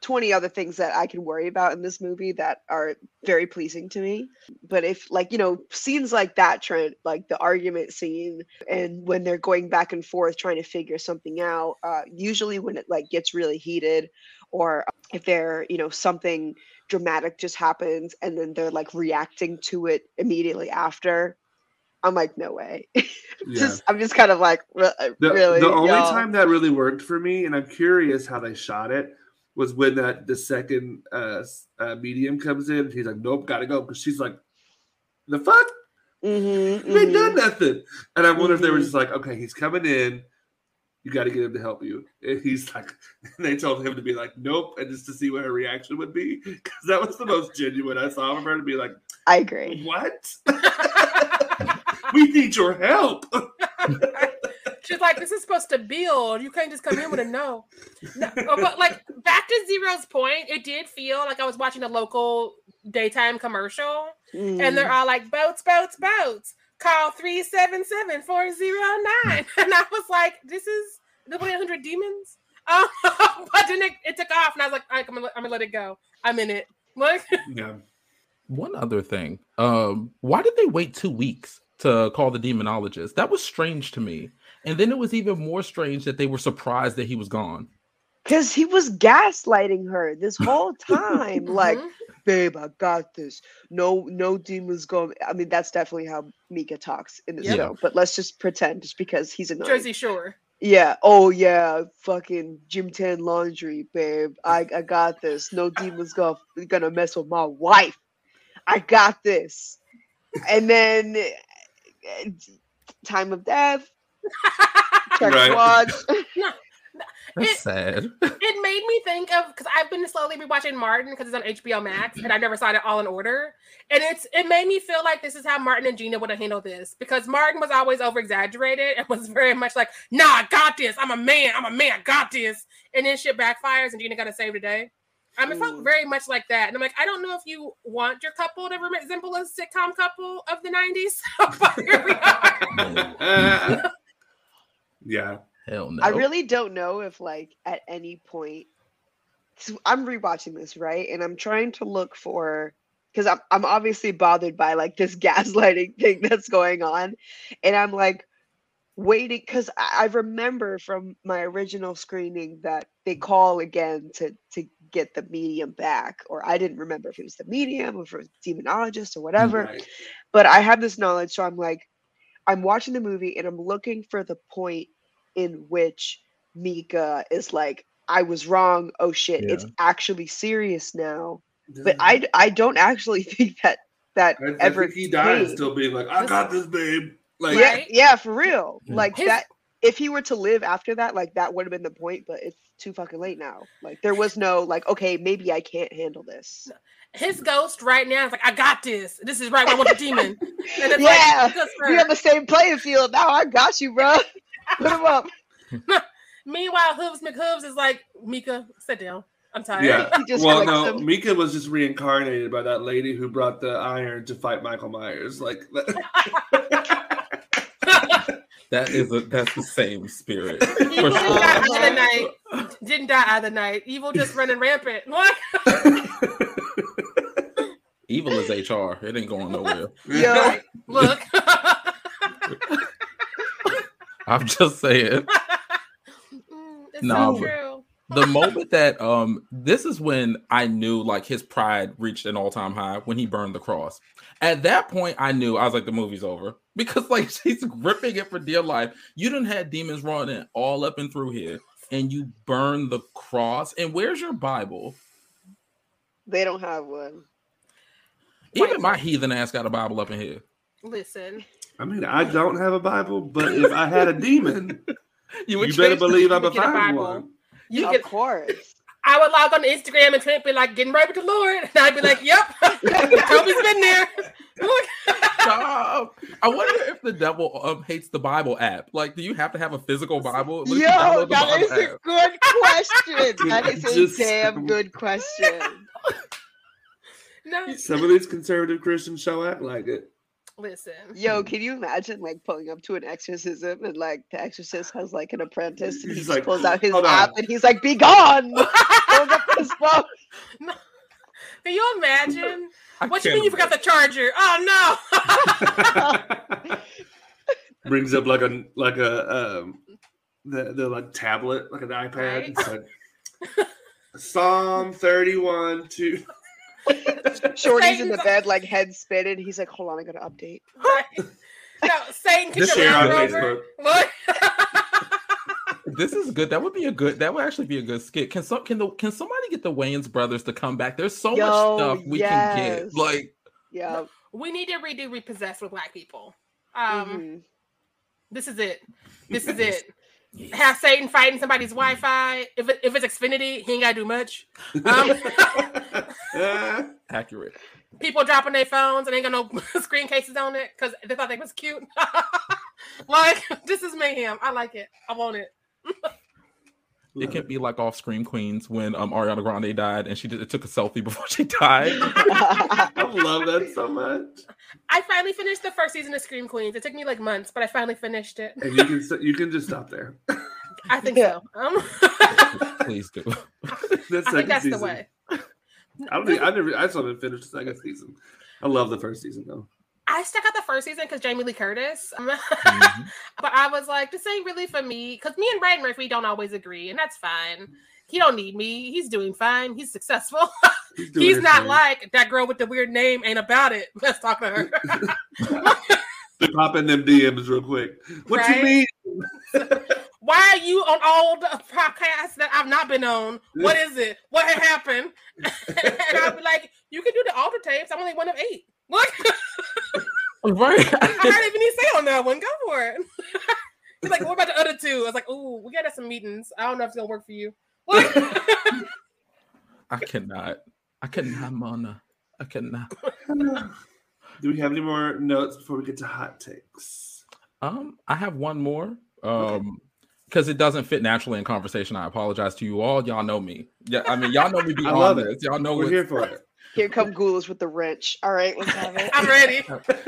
twenty other things that I can worry about in this movie that are very pleasing to me. But if like, you know, scenes like that, Trent, like the argument scene and when they're going back and forth trying to figure something out, uh, usually when it like gets really heated or if they're, you know, something dramatic just happens and then they're like reacting to it immediately after, I'm like, no way. just yeah. I'm just kind of like, really? The, the only time that really worked for me, and I'm curious how they shot it, was when that the second uh, uh, medium comes in. He's like, nope, gotta go. Because she's like, the fuck? Mm-hmm, they mm-hmm. done nothing. And I wonder mm-hmm. if they were just like, okay, he's coming in. You got to get him to help you. And he's like, and they told him to be like, nope. And just to see what her reaction would be. Because that was the most genuine I saw of her to be like, I agree. What? We need your help. She's like, this is supposed to build. You can't just come in with a no. no. But like back to Xero's point, it did feel like I was watching a local daytime commercial, mm. and they're all like, boats, boats, boats. Call three seven seven, four zero nine. And I was like, this is the one hundred demons. Um, but then it, it took off, and I was like, all right, I'm gonna, I'm gonna let it go. I'm in it. Look. Yeah. One other thing. Um, why did they wait two weeks to call the demonologist? That was strange to me. And then it was even more strange that they were surprised that he was gone. Because he was gaslighting her this whole time. Like, babe, I got this. No, no demon's going. I mean, that's definitely how Mika talks in this yep. show. But let's just pretend just because he's annoying. Jersey Shore. Yeah. Oh, yeah. Fucking Jim Tan laundry, babe. I, I got this. No demon's going to mess with my wife. I got this. And then time of death. Right. Watch. No, no. That's it, sad. It made me think of, because I've been slowly rewatching Martin because it's on H B O Max and I never saw it all in order, and it's it made me feel like this is how Martin and Gina would have handled this, because Martin was always over exaggerated and was very much like, nah, I got this, I'm a man, I'm a man, I got this, and then shit backfires and Gina got to save the day. I mean, it felt very much like that. And I'm like, I don't know if you want your couple to resemble a sitcom couple of the nineties, but here we are. Yeah. Hell no. I really don't know if, like, at any point, so I'm rewatching this, right? And I'm trying to look for, because I'm, I'm obviously bothered by, like, this gaslighting thing that's going on. And I'm, like, waiting, because I, I remember from my original screening that they call again to, to get the medium back. Or I didn't remember if it was the medium or if it was a demonologist or whatever. Right. But I have this knowledge, so I'm, like, I'm watching the movie and I'm looking for the point in which Mika is like, I was wrong. Oh shit. Yeah. It's actually serious now. Yeah. But I, I don't actually think that that I, ever I think he died still being like, I got this, babe. Like, yeah, yeah, for real. Yeah. Like his, that. if he were to live after that, like, that would have been the point, but it's too fucking late now. Like, there was no, like, okay, maybe I can't handle this. His ghost right now is like, I got this. This is right where I want the demon. And it's yeah, like, we have the same playing field now. I got you, bro. Put him up. Meanwhile, Hooves McHooves is like, Mika, sit down. I'm tired. Yeah. just well, no, some... Mika was just reincarnated by that lady who brought the iron to fight Michael Myers. Like, that is a that's the same spirit. Evil didn't sure. die out of the night. Didn't die out of the night. Evil just running rampant. What? Evil is H R. It ain't going nowhere. Yo, look. I'm just saying. It's no, so true. The moment that um this is when I knew, like, his pride reached an all-time high when he burned the cross. At that point, I knew. I was like, the movie's over. Because, like, she's gripping it for dear life. You done had demons running all up and through here, and you burn the cross. And where's your Bible? They don't have one. Even my heathen ass got a Bible up in here. Listen. I mean, I don't have a Bible, but if I had a demon, you, would you better believe I'm a find one. You of could, course. I would log on to Instagram and Trent be like, getting right with the Lord. And I'd be like, yep. Toby's been there. Stop. I wonder if the devil um, hates the Bible app. Like, do you have to have a physical Bible? Yo, that Bible is app? a good question. That is a Just, damn good question. No. Some of these conservative Christians shall act like it. Listen. Yo, can you imagine, like, pulling up to an exorcism and, like, the exorcist has, like, an apprentice and he's he like, pulls out his app on. and he's like, be gone! Pulls up his phone. No. Can you imagine? I what you mean imagine. you forgot the charger? Oh, no! Brings up, like, a, like, a, um, the, the, like, tablet, like an iPad. Right? It's like, Psalm thirty-one, two... Shorty's in the bed, like, head spinning. He's like, hold on, I gotta update. Right. No, Satan, can you over? Look. This is good. That would be a good. That would actually be a good skit. Can some? Can the? Can somebody get the Wayans brothers to come back? There's so Yo, much stuff we yes. can get. Like, yeah, we need to redo Repossessed with black people. Um, mm-hmm. This is it. This is it. Yes. Have Satan fighting somebody's Wi-Fi. If it, if it's Xfinity, he ain't gotta do much. Um, Accurate. People dropping their phones and ain't got no screen cases on it because they thought they was cute. Like, this is mayhem. I like it. I want it. It can be like off Scream Queens when um Ariana Grande died and she did, it took a selfie before she died. I love that so much. I finally finished the first season of Scream Queens. It took me like months, but I finally finished it. And you can you can just stop there. I think yeah. so. Um, Please do. That's I think that's season. the way. I don't. Think, I never. I still haven't finished the second season. I love the first season though. I stuck out the first season because Jamie Lee Curtis, mm-hmm. but I was like, this ain't really for me because me and Brad Murphy don't always agree, and that's fine. He don't need me. He's doing fine. He's successful. He's, doing He's not thing. Like that girl with the weird name. Ain't about it. Let's talk to her. Pop in them D Ms real quick. What right? you mean? Why are you on all the podcasts that I've not been on? What is it? What had happened? And I'll be like, you can do the altar tapes. I'm only one of eight. What? Right. I heard even you say on that one. Go for it. He's like, what about the other two? I was like, ooh, we got some meetings. I don't know if it's going to work for you. What? I cannot. I cannot, Mona. I cannot. Do we have any more notes before we get to hot takes? Um, I have one more. Um, okay. Because it doesn't fit naturally in conversation. I apologize to you all. Y'all know me. Yeah, I mean, y'all know me. Be I love it. Y'all know we're here for it. Here come Ghoulish with the wrench. All right, let's have it. I'm ready.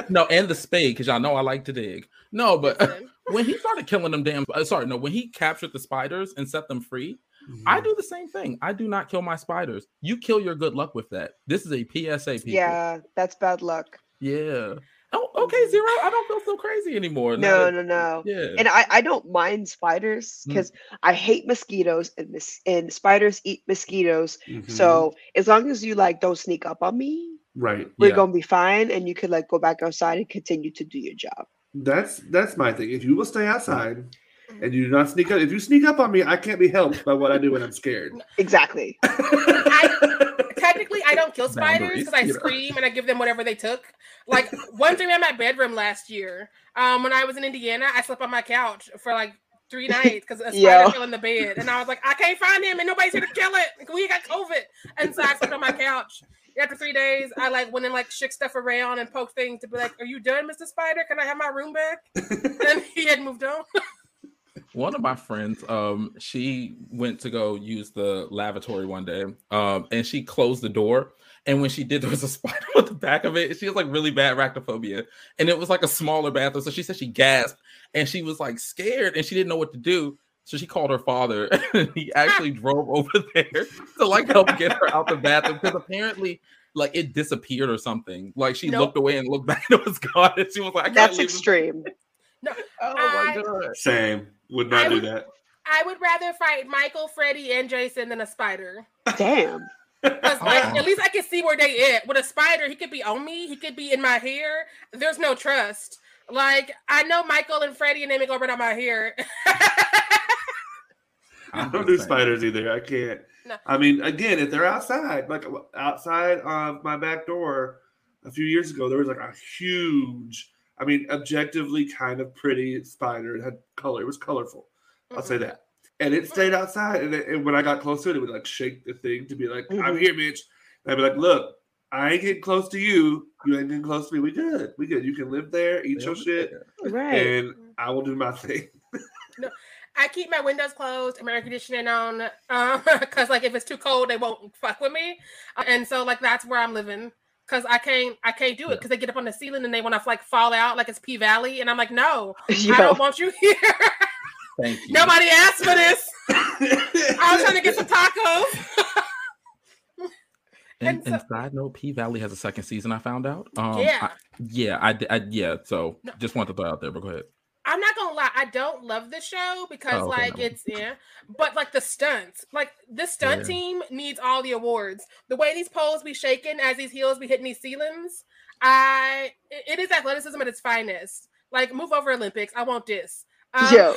No, and the spade, because y'all know I like to dig. No, but uh, when he started killing them damn... Uh, sorry, no, when he captured the spiders and set them free, mm-hmm. I do the same thing. I do not kill my spiders. You kill your good luck with that. This is a P S A, people. Yeah, that's bad luck. Yeah. Oh, okay, Zero. I don't feel so crazy anymore. No, no, no. no. Yeah. And I, I don't mind spiders because mm. I hate mosquitoes and mis- and spiders eat mosquitoes. Mm-hmm. So as long as you like don't sneak up on me, right, we're yeah. gonna be fine, and you could like go back outside and continue to do your job. That's that's my thing. If you will stay outside and you do not sneak up, if you sneak up on me, I can't be helped by what I do when I'm scared. Exactly. I- Technically, I don't kill spiders because I scream and I give them whatever they took. Like, one time in my bedroom last year, um, when I was in Indiana, I slept on my couch for like three nights because a spider Yo. fell in the bed, and I was like, I can't find him, and nobody's here to kill it. We got COVID, and so I slept on my couch. After three days, I like went and like shook stuff around and poked things to be like, "Are you done, Mister Spider? Can I have my room back?" And he had moved on. One of my friends, um, she went to go use the lavatory one day, um, and she closed the door. And when she did, there was a spider on the back of it. She was like really bad arachnophobia. And it was like a smaller bathroom. So she said she gasped and she was like scared and she didn't know what to do. So she called her father. He actually drove over there to like help get her out the bathroom because apparently like it disappeared or something. Like she nope. looked away and looked back and it was gone. And she was like, I can't That's leave extreme. This. No, oh I, my God. Same. Would not I do would, that. I would rather fight Michael, Freddy, and Jason than a spider. Damn. Because like, oh. at least I can see where they at. With a spider, he could be on me. He could be in my hair. There's no trust. Like, I know Michael and Freddy and they make over on my hair. I don't do spiders either. I can't. No. I mean, again, if they're outside, like outside of my back door a few years ago, there was like a huge, I mean, objectively kind of pretty spider. It had color. It was colorful. Mm-hmm. I'll say that. And it stayed outside. And, it, and when I got closer, it would like shake the thing to be like, mm-hmm. I'm here, bitch. And I'd be like, look, I ain't getting close to you. You ain't getting close to me. We good. We good. You can live there, eat yeah. your shit. Right. And I will do my thing. No, I keep my windows closed and my air conditioning on. Because uh, like if it's too cold, they won't fuck with me. Uh, and so like that's where I'm living. Because I can't I can't do it. Because they get up on the ceiling and they want to like fall out like it's P Valley. And I'm like, no, Yo. I don't want you here. Thank you. Nobody asked for this. I was trying to get some tacos. and, and, so, and side note, P Valley has a second season. I found out. Um, yeah, I, yeah, I, I, yeah. So no. just wanted to throw it out there, but go ahead. I'm not gonna lie, I don't love the show because oh, okay, like no. it's yeah, but like the stunts, like this stunt yeah. team needs all the awards. The way these poles be shaking as these heels be hitting these ceilings, I it, it is athleticism at its finest. Like move over Olympics, I want this. Um, Yo.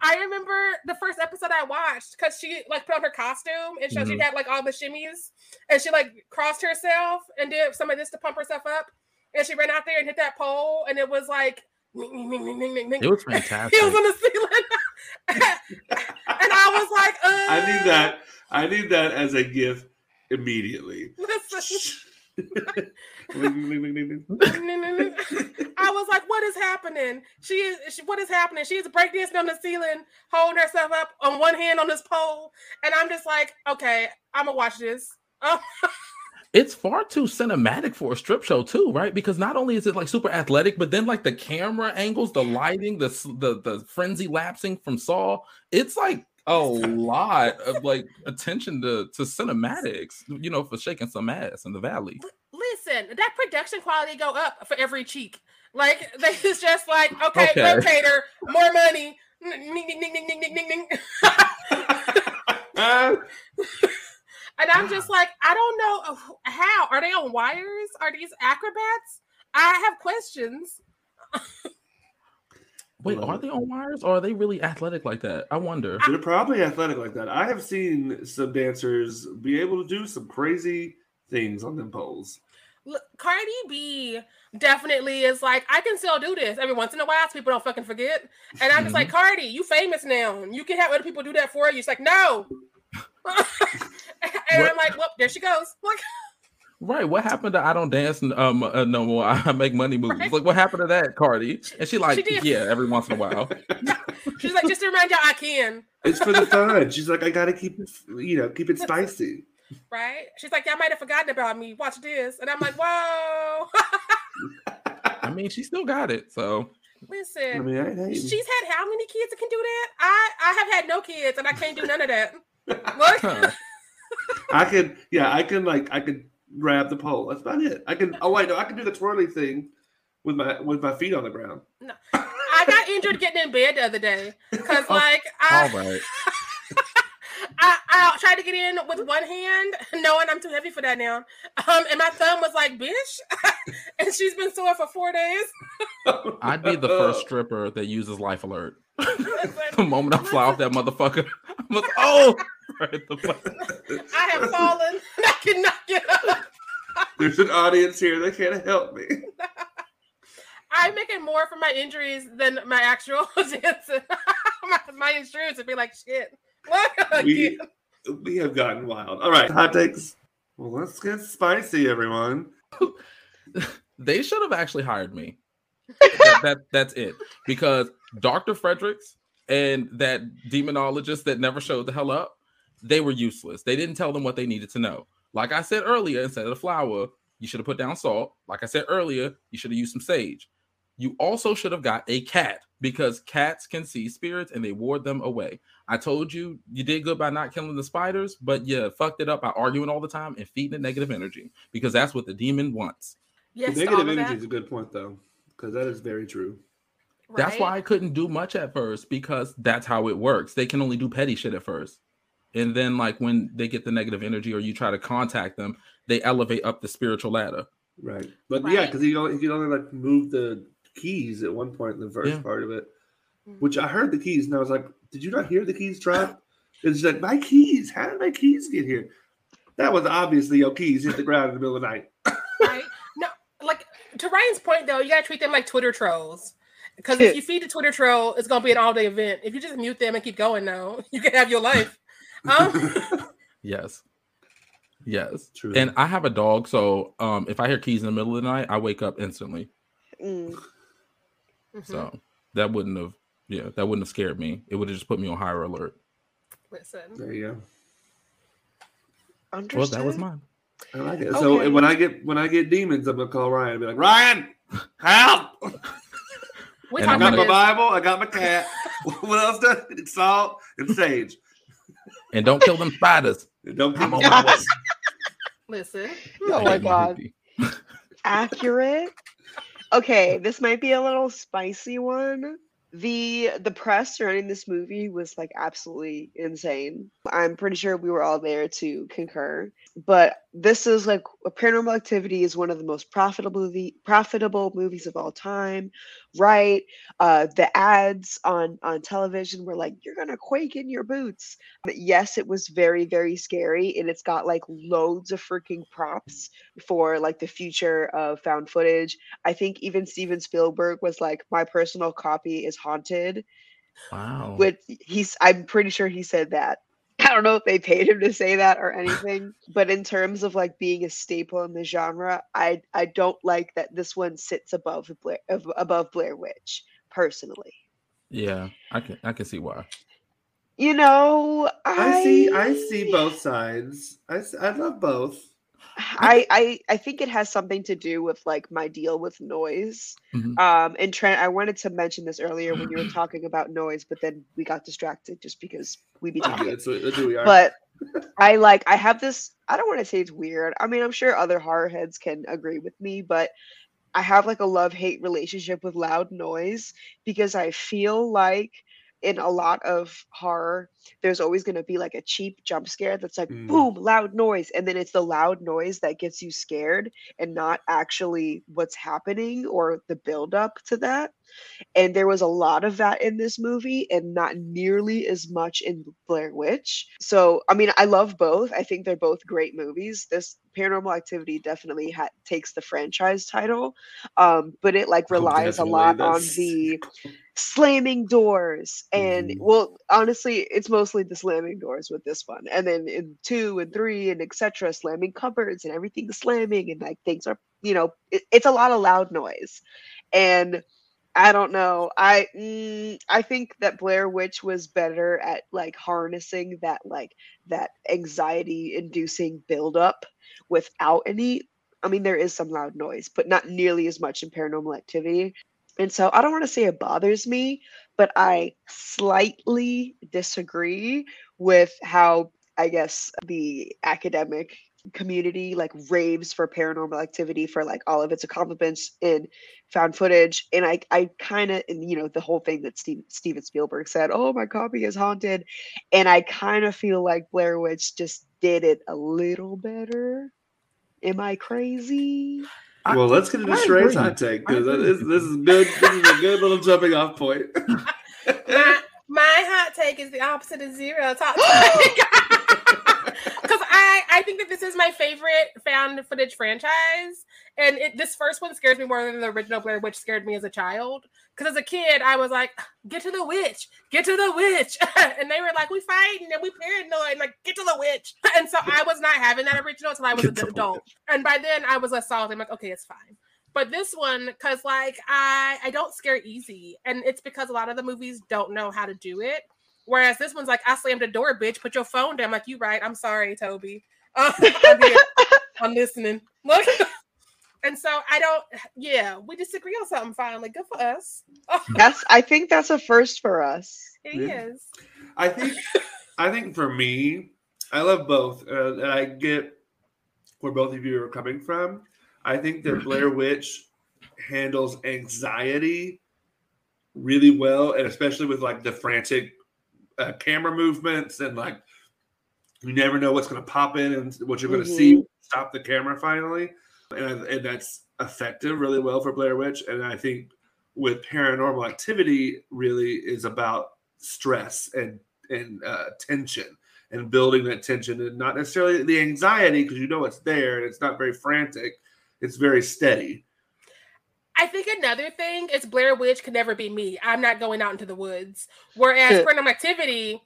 I remember the first episode I watched because she like put on her costume and mm-hmm. she had like all the shimmies and she like crossed herself and did some of this to pump herself up and she ran out there and hit that pole and it was like ning, ning, ning, ning, ning. It was fantastic. It was on the ceiling. And I was like, uh, I need that. I need that as a gift immediately. Listen. I was like, what is happening? She is she, what is happening? She's breakdancing on the ceiling, holding herself up on one hand on this pole. And I'm just like, okay, I'm gonna watch this. Oh. It's far too cinematic for a strip show too, right? Because not only is it like super athletic, but then like the camera angles, the lighting, the the, the frenzy lapsing from Saw, it's like a lot of like attention to, to cinematics, you know, for shaking some ass in the valley. Listen, that production quality go up for every cheek. Like they is just like, okay, okay. rotator, more money. Ning, ning, ning, ning, ning, ning, ning. uh, And I'm just like, I don't know how. Are they on wires? Are these acrobats? I have questions. Wait, are they on wires or are they really athletic like that? I wonder. They're probably athletic like that. I have seen some dancers be able to do some crazy things on them poles. Look, Cardi B definitely is like, I can still do this every once in a while so people don't fucking forget. And I'm just like, Cardi, you famous now. You can have other people do that for you. She's like, no. And what? I'm like, well, there she goes. Look. Right. What happened to I don't dance um, uh, no more? I make money movies. Right? Like, what happened to that, Cardi? And she like, she yeah, every once in a while. She's like, just to remind y'all, I can. It's for the fun. She's like, I gotta keep it, you know, keep it spicy. Right. She's like, y'all might have forgotten about me. Watch this, and I'm like, whoa. I mean, she still got it. So listen, I mean, I ain't she's had how many kids that can do that? I I have had no kids, and I can't do none of that. Look. Huh. I can, yeah, I can like, I can grab the pole. That's about it. I can. Oh wait, no, I can do the twirly thing with my with my feet on the ground. No, I got injured getting in bed the other day because like oh, I, all right. I, I tried to get in with one hand, knowing I'm too heavy for that now. Um, and my thumb was like, bitch, and she's been sore for four days. I'd be the first stripper that uses Life Alert. The moment I fly off that motherfucker, I was oh. I have fallen. I cannot get up. There's an audience here that can't help me. I'm making more from my injuries than my actual dancing. my insurance and be like, shit. What? We, we have gotten wild. All right. Hot takes. Well, let's get spicy, everyone. They should have actually hired me. that, that That's it. Because Doctor Fredericks and that demonologist that never showed the hell up, they were useless. They didn't tell them what they needed to know. Like I said earlier, instead of the flour, you should have put down salt. Like I said earlier, you should have used some sage. You also should have got a cat, because cats can see spirits and they ward them away. I told you you did good by not killing the spiders, but you fucked it up by arguing all the time and feeding it negative energy, because that's what the demon wants. Yes, negative energy is a good point, though, because that is very true. Right? That's why I couldn't do much at first, because that's how it works. They can only do petty shit at first. And then, like, when they get the negative energy or you try to contact them, they elevate up the spiritual ladder. Right. But, right. yeah, because you don't, you don't like, move the keys at one point in the first yeah. part of it, which I heard the keys, and I was like, did you not hear the keys drop? It's like, my keys? How did my keys get here? That was obviously your keys hit the ground in the middle of the night. Right. No, like, to Ryan's point, though, you got to treat them like Twitter trolls. Because if you feed the Twitter troll, it's going to be an all-day event. If you just mute them and keep going, though, you can have your life. Um. yes yes True. And I have a dog, so um if I hear keys in the middle of the night, I wake up instantly. mm. mm-hmm. So that wouldn't have yeah that wouldn't have scared me. It would have just put me on higher alert. Listen, there you go. Understood. Well, that was mine. I like it. Okay. So when I get when I get demons, I'm gonna call Ryan and be like, Ryan, help. I got gonna... my Bible, I got my cat. What else does it? It's salt and sage. And don't kill them spiders. Don't kill them. Listen. Oh my God. Accurate. Okay, this might be a little spicy one. The the press surrounding this movie was like absolutely insane. I'm pretty sure we were all there to concur. But this is like, Paranormal Activity is one of the most profitable movie, profitable movies of all time, right? Uh, the ads on, on television were like, you're gonna quake in your boots. But yes, it was very, very scary. And it's got like loads of freaking props for like the future of found footage. I think even Steven Spielberg was like, my personal copy is haunted. Wow. But he's, I'm pretty sure he said that. I don't know if they paid him to say that or anything, but in terms of like being a staple in the genre, I I don't like that this one sits above Blair above Blair Witch personally. Yeah, I can I can see why. You know, I, I see I see both sides. I I love both. I, I I think it has something to do with like my deal with noise. Mm-hmm. Um, and Trent, I wanted to mention this earlier when you were talking about noise, but then we got distracted just because we be talking. That's what, that's what we are. But I like I have this. I don't want to say it's weird. I mean, I'm sure other horror heads can agree with me, but I have like a love-hate relationship with loud noise, because I feel like in a lot of horror, there's always going to be like a cheap jump scare that's like, mm. boom, loud noise. And then it's the loud noise that gets you scared and not actually what's happening or the buildup to that. And there was a lot of that in this movie and not nearly as much in Blair Witch. So, I mean, I love both. I think they're both great movies. This Paranormal Activity definitely ha- takes the franchise title, um, but it like relies oh, a lot that's... on the slamming doors. And mm. well, honestly, it's mostly the slamming doors with this one. And then in two and three and et cetera, slamming cupboards and everything slamming and like things are, you know, it, it's a lot of loud noise. And I don't know. I mm, I think that Blair Witch was better at like harnessing that like that anxiety-inducing buildup without any. I mean, there is some loud noise, but not nearly as much in Paranormal Activity. And so I don't want to say it bothers me, but I slightly disagree with how I guess the academic community like raves for Paranormal Activity for like all of its accomplishments in found footage. And I I kind of, you know, the whole thing that Steve, Steven Spielberg said, oh, my copy is haunted. And I kind of feel like Blair Witch just did it a little better. Am I crazy? I, well, let's get into Shrey's hot take, because this, this is good. This is a good little jumping off point. my, my hot take is the opposite of Xero. Talk because I, I think that this is my favorite found footage franchise. And it, this first one scares me more than the original Blair Witch scared me as a child. Because as a kid, I was like, get to the witch, get to the witch. And they were like, we fighting and we paranoid, like, get to the witch. And so I was not having that original until I was an adult. And by then I was less solid. I'm like, okay, it's fine. But this one, because like I, I don't scare easy. And it's because a lot of the movies don't know how to do it. Whereas this one's like, I slammed a door, bitch. Put your phone down. Like, you right. I'm sorry, Toby. Uh, I'm, I'm listening. Look. And so I don't, yeah, we disagree on something finally. Good for us. That's, I think that's a first for us. It yeah. is. I think, I think for me, I love both. Uh, and I get where both of you are coming from. I think that Blair Witch handles anxiety really well. And especially with like the frantic Uh, camera movements, and like you never know what's going to pop in and what you're going to mm-hmm. see. Stop the camera finally, and, and that's effective really well for Blair Witch. And I think with Paranormal Activity, really is about stress and and uh, tension and building that tension, and not necessarily the anxiety because you know it's there and it's not very frantic. It's very steady. I think another thing is Blair Witch could never be me. I'm not going out into the woods. Whereas Paranormal Activity,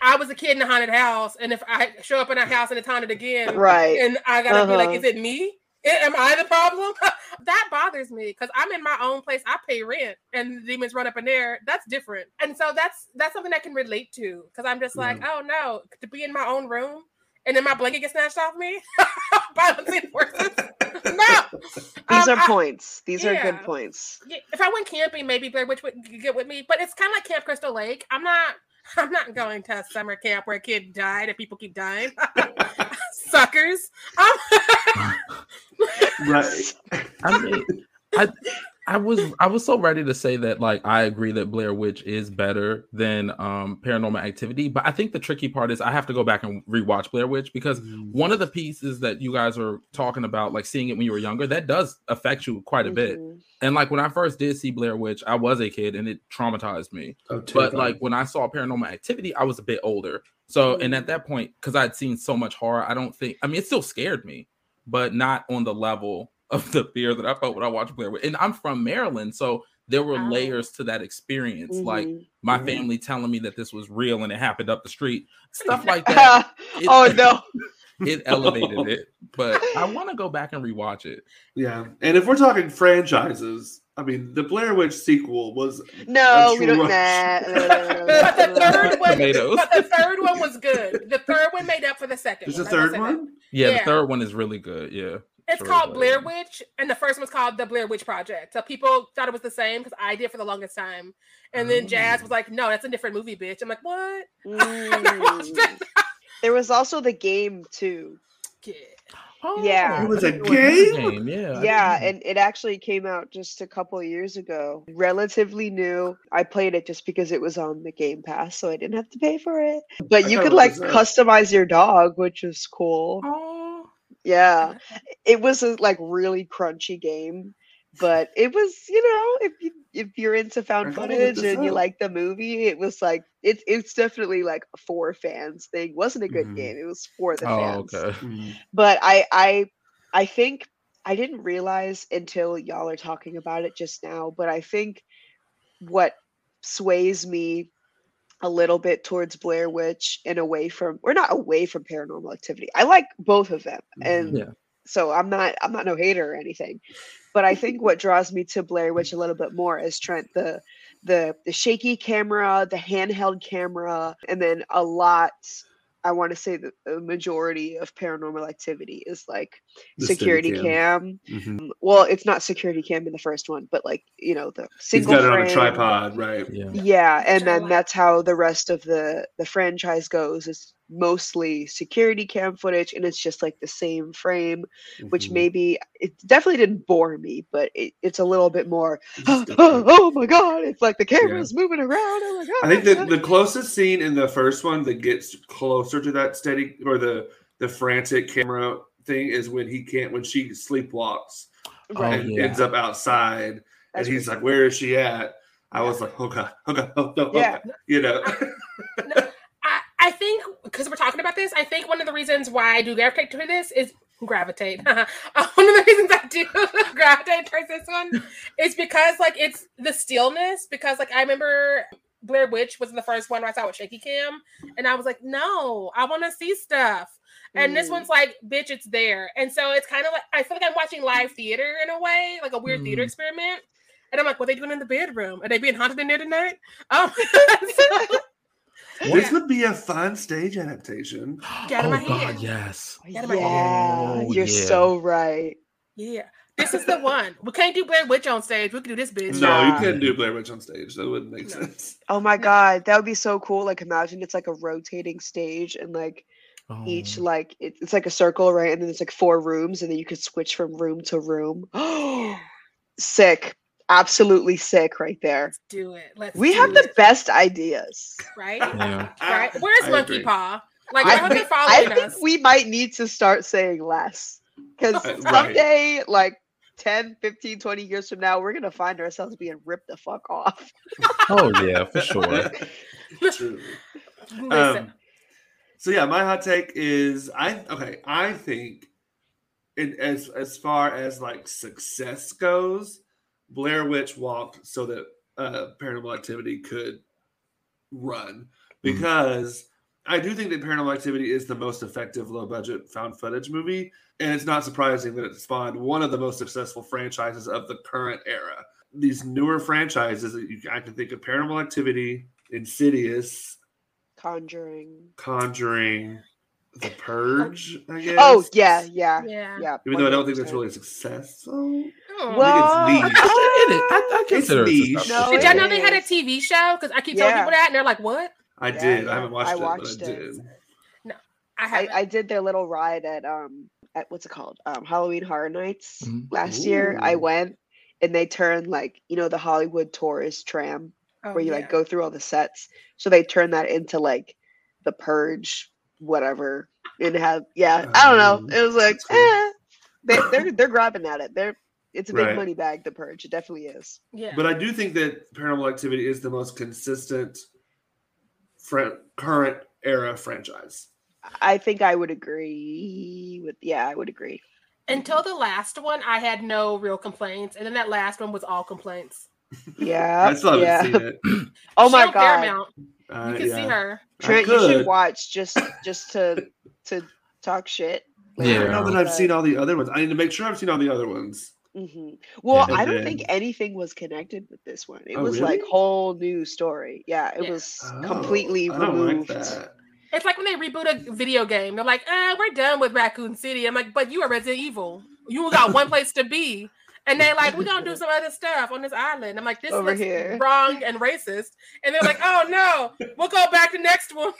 I was a kid in a haunted house, and if I show up in a house and it's haunted again, right? And I gotta uh-huh. be like, is it me? Am I the problem? That bothers me because I'm in my own place. I pay rent, and the demons run up in there. That's different, and so that's that's something I can relate to because I'm just like, mm. oh no, to be in my own room and then my blanket gets snatched off me by unseen forces. No, these um, are points. These I, yeah. are good points. If I went camping, maybe Blair Witch would get with me. But it's kind of like Camp Crystal Lake. I'm not. I'm not going to a summer camp where a kid died and people keep dying. Suckers. Um, right. I mean, I, I was I was so ready to say that. Like, I agree that Blair Witch is better than um, Paranormal Activity. But I think the tricky part is I have to go back and rewatch Blair Witch because one of the pieces that you guys are talking about, like seeing it when you were younger, that does affect you quite a bit. Mm-hmm. And like when I first did see Blair Witch, I was a kid and it traumatized me. Oh, but like when I saw Paranormal Activity, I was a bit older. So mm-hmm. and at that point, because I'd seen so much horror, I don't think. I mean, it still scared me, but not on the level of the fear that I felt when I watched Blair Witch. And I'm from Maryland, so there were oh. layers to that experience. Mm-hmm. Like my mm-hmm. family telling me that this was real and it happened up the street, stuff like that. it, oh no, it elevated it. But I want to go back and rewatch it. Yeah, and if we're talking franchises, I mean the Blair Witch sequel was no, we don't. Nah, nah, nah, nah, but the third one, but the third one was good. The third one made up for the second. Is the third one? Yeah, yeah, the third one is really good. Yeah. It's sure called Blair Witch, and the first one's called The Blair Witch Project. So people thought it was the same because I did for the longest time. And then mm. Jazz was like, no, that's a different movie, bitch. I'm like, what? Mm. There was also the game, too. Yeah. Oh, yeah. It was a game? Yeah, yeah, and it actually came out just a couple of years ago. Relatively new. I played it just because it was on the Game Pass, so I didn't have to pay for it. But I you could, like, customize your dog, which was cool. Oh. Yeah, it was a like really crunchy game, but it was, you know, if you if you're into found footage and you like the movie, it was like it's it's definitely like a for fans thing. It wasn't a good mm-hmm. game. It was for the oh, fans. Okay. Mm-hmm. But I I I think I didn't realize until y'all are talking about it just now. But I think what sways me a little bit towards Blair Witch and away from, or not away from Paranormal Activity. I like both of them. And yeah. so I'm not, I'm not no hater or anything, but I think what draws me to Blair Witch a little bit more is Trent, the, the, the shaky camera, the handheld camera, and then a lot, I want to say that the majority of Paranormal Activity is like the security cam. cam. Mm-hmm. Well, it's not security cam in the first one, but like, you know, the single He's got frame. It on a tripod, right? Yeah. yeah. And then that's how the rest of the, the franchise goes. It's mostly security cam footage. And it's just like the same frame, mm-hmm. which maybe it definitely didn't bore me, but it, it's a little bit more, oh, oh, oh my God. It's like the camera's yeah. moving around. Oh my God. I think that the closest scene in the first one that gets closer to that steady or the, the frantic camera thing is when he can't, when she sleepwalks right. and oh, yeah. ends up outside That's and he's like, where is she at? I was like, oh God, oh God, oh, no, oh yeah. God, you know. I, no, I, I think, because we're talking about this, I think one of the reasons why I do gravitate to this is gravitate. one of the reasons I do gravitate towards this one is because, like, it's the stillness. Because, like, I remember Blair Witch was the first one I saw with shaky cam, and I was like, no, I want to see stuff. And mm. this one's like, bitch, it's there. And so it's kind of like, I feel like I'm watching live theater in a way, like a weird mm. theater experiment. And I'm like, what are they doing in the bedroom? Are they being haunted in there tonight? Um, so, this yeah. would be a fun stage adaptation. Get out of oh, my head. God, yes. Get out of yeah. my head. You're yeah. so right. Yeah. This is the one. We can't do Blair Witch on stage. We can do this bitch. No, yeah. you couldn't do Blair Witch on stage. That wouldn't make no. sense. Oh my God. That would be so cool. Like, imagine it's like a rotating stage and like, Oh. each like it, it's like a circle, right? And then it's like four rooms, and then you could switch from room to room. Oh, sick, absolutely sick, right there. Let's do it. Let's. We do have it. The best ideas, right? Yeah. Right. Where's I Monkey agree. Paw? Like, I, I think, I think us. We might need to start saying less, because right. someday, like ten, fifteen, twenty years from now, we're gonna find ourselves being ripped the fuck off. Oh yeah, for sure. True. Listen. Um, So yeah, my hot take is I okay. I think, in as as far as like success goes, Blair Witch walked so that uh, Paranormal Activity could run, because mm-hmm. I do think that Paranormal Activity is the most effective low budget found footage movie, and it's not surprising that it spawned one of the most successful franchises of the current era. These newer franchises that you, I can think of: Paranormal Activity, Insidious. Conjuring. Conjuring. The Purge, I guess. Oh, yeah, yeah. Yeah. yeah Even though I don't think that's really successful. Oh. Well, I think it's niche. I consider it niche. No, did y'all know they had a T V show? Because I keep yeah. telling people that, and they're like, what? I yeah, did. Yeah. I haven't watched I it, watched but I did. It. No, I haven't. I, I did their little ride at, um, at what's it called? Um, Halloween Horror Nights mm-hmm. last Ooh. year. I went, and they turned, like, you know, the Hollywood tourist tram. Oh, where you yeah. like go through all the sets, so they turn that into like the Purge, whatever, and have yeah. Um, I don't know. It was like cool. eh. they, they're they're grabbing at it. They're it's a big right. money bag. The Purge, it definitely is. Yeah. But I do think that Paranormal Activity is the most consistent fr- current era franchise. I think I would agree with yeah. I would agree. Until the last one, I had no real complaints, and then that last one was all complaints. Yeah, I still haven't yeah. seen it. Oh my God, Paramount. Uh, you can yeah. see her. Trent, you should watch just just to to talk shit. Like, yeah, now that I've seen all the other ones, I need to make sure I've seen all the other ones. Mm-hmm. Well, yeah, I don't then. think anything was connected with this one. It oh, was really? like whole new story. Yeah, it yeah. was oh, completely I don't removed. Like that. It's like when they reboot a video game. They're like, uh, we're done with Raccoon City. I'm like, but you are Resident Evil. You got one place to be. And they like, we're going to do some other stuff on this island. I'm like, this Over looks here. wrong and racist. And they're like, oh, no, we'll go back to next one.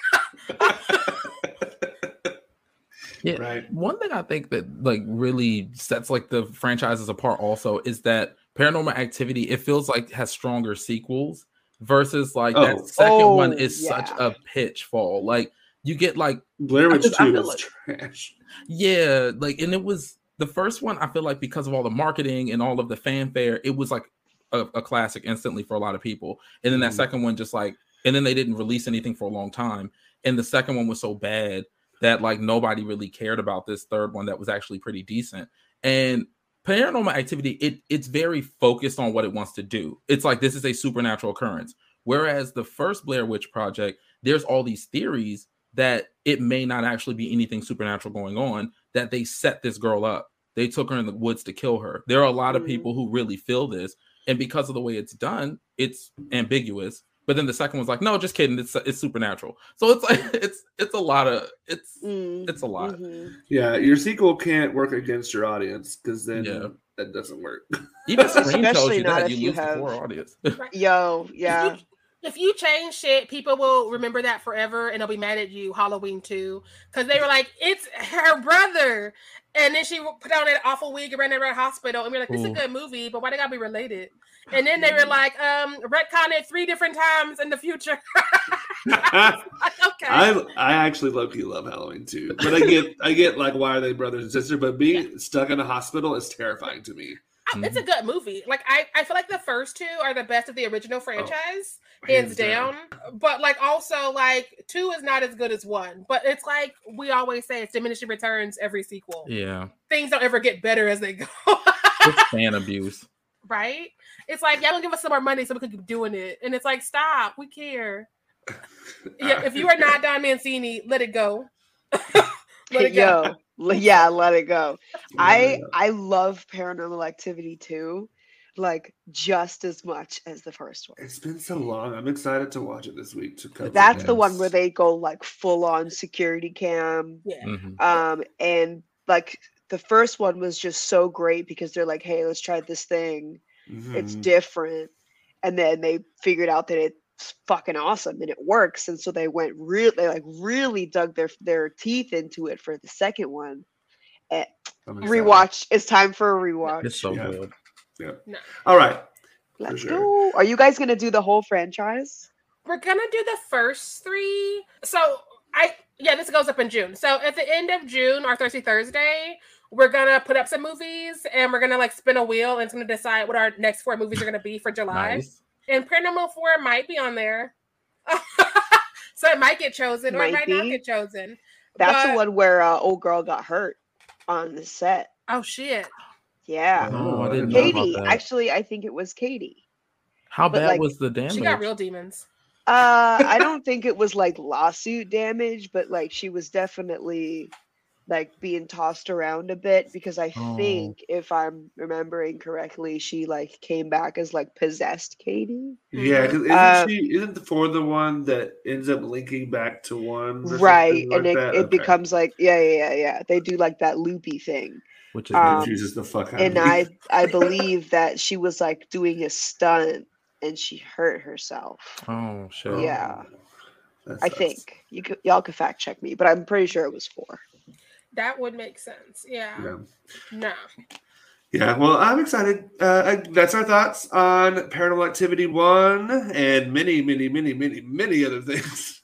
yeah. Right. One thing I think that like really sets like the franchises apart also is that Paranormal Activity, it feels like has stronger sequels versus like oh. that second oh, one is yeah. such a pitfall. Like you get like Blair Witch two was like, trash. Yeah. Like, and it was. The first one, I feel like because of all the marketing and all of the fanfare, it was like a, a classic instantly for a lot of people. And then that mm. second one just like, and then they didn't release anything for a long time. And the second one was so bad that like nobody really cared about this third one that was actually pretty decent. And Paranormal Activity, it it's very focused on what it wants to do. It's like, this is a supernatural occurrence. Whereas the first Blair Witch Project, there's all these theories that it may not actually be anything supernatural going on, that they set this girl up. They took her in the woods to kill her. There are a lot mm-hmm. of people who really feel this. And because of the way it's done, it's ambiguous. But then the second one's like, no, just kidding. It's it's supernatural. So it's like, it's it's a lot of, it's mm. it's a lot. Mm-hmm. Yeah, your sequel can't work against your audience, because then yeah. that doesn't work. Even Scream tells you that, you, you lose have... the core audience. Yo, yeah. If you change shit, people will remember that forever, and they'll be mad at you. Halloween two, because they were like, "It's her brother," and then she put on an awful wig and ran around the hospital. And we we're like, "This Ooh. is a good movie, but why they gotta be related?" And then they were like, um, "Retconned three different times in the future." I like, okay, I I actually low-key love Halloween two, but I get I get like why are they brothers and sister? But being yeah. stuck in a hospital is terrifying to me. mm-hmm. it's a good movie. Like I, I feel like the first two are the best of the original franchise, oh, hands down. down. But like also like two is not as good as one. But it's like we always say, it's diminishing returns every sequel. Yeah, things don't ever get better as they go. It's fan abuse, right? It's like y'all don't give us some more money so we can keep doing it, and it's like stop, we care. Yeah, if you are not Don Mancini, let it go. Let it go. Yo, yeah, let it go. I I love Paranormal Activity too, like just as much as the first one. It's been so long. I'm excited to watch it this week. To that's the one where they go like full on security cam. Yeah. Mm-hmm. Um, and like the first one was just so great because they're like, hey, let's try this thing. Mm-hmm. It's different, and then they figured out that it. It's fucking awesome and it works, and so they went real they like really dug their their teeth into it for the second one. And rewatch, it's time for a rewatch. It's so yeah. good. Yeah. No. All right. Let's sure. go. Are you guys gonna do the whole franchise? We're gonna do the first three. So I yeah, this goes up in June. So at the end of June, our Thirsty Thursday, we're gonna put up some movies and we're gonna like spin a wheel and it's gonna decide what our next four movies are gonna be for July. Nice. And Paranormal four might be on there. So it might get chosen might or it might be. not get chosen. That's but... the one where uh, old girl got hurt on the set. Oh, shit. Yeah. Oh, I didn't Katie. Know about that. Actually, I think it was Katie. How but, bad like, was the damage? She got real demons. Uh, I don't think it was like lawsuit damage, but like she was definitely like being tossed around a bit because I oh. think if I'm remembering correctly, she like came back as like possessed Katie. Yeah, because isn't um, she isn't the four the one that ends up linking back to one? Right, like and it, it okay. becomes like yeah, yeah, yeah, yeah. They do like that loopy thing, which is um, confuses the fuck out. And of I, I believe that she was like doing a stunt and she hurt herself. Oh shit! Yeah, that I think you could, y'all could fact check me, but I'm pretty sure it was four. That would make sense. Yeah. yeah. No. Yeah. Well, I'm excited. Uh, I, that's our thoughts on Paranormal Activity one and many, many, many, many, many other things.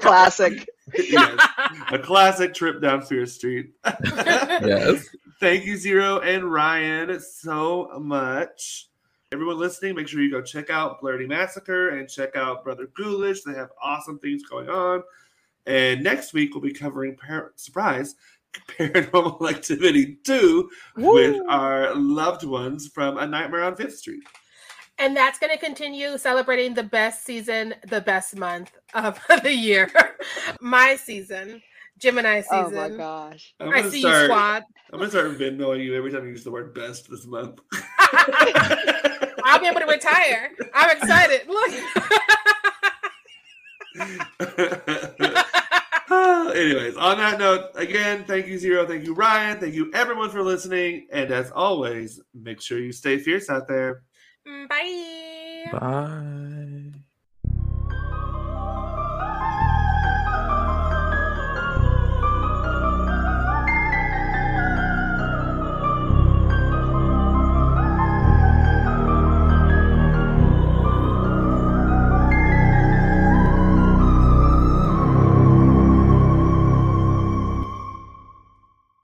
Classic. Yes. A classic trip down Fierce Street. Yes. Thank you, Xero and Ryan, so much. Everyone listening, make sure you go check out Blerdy Massacre and check out Brother Ghoulish. They have awesome things going on. And next week, we'll be covering, par- surprise, Paranormal Activity two Woo! With our loved ones from A Nightmare on Fifth Street. And that's going to continue celebrating the best season, the best month of the year. My season, Gemini season. Oh, my gosh. I'm I see start, you, squad. I'm going to start Venmoing you every time you use the word best this month. I'll be able to retire. I'm excited. Look. Anyways, on that note, again, thank you, Xero. Thank you, Ryan. Thank you, everyone, for listening. And as always, make sure you stay fierce out there. Bye. Bye.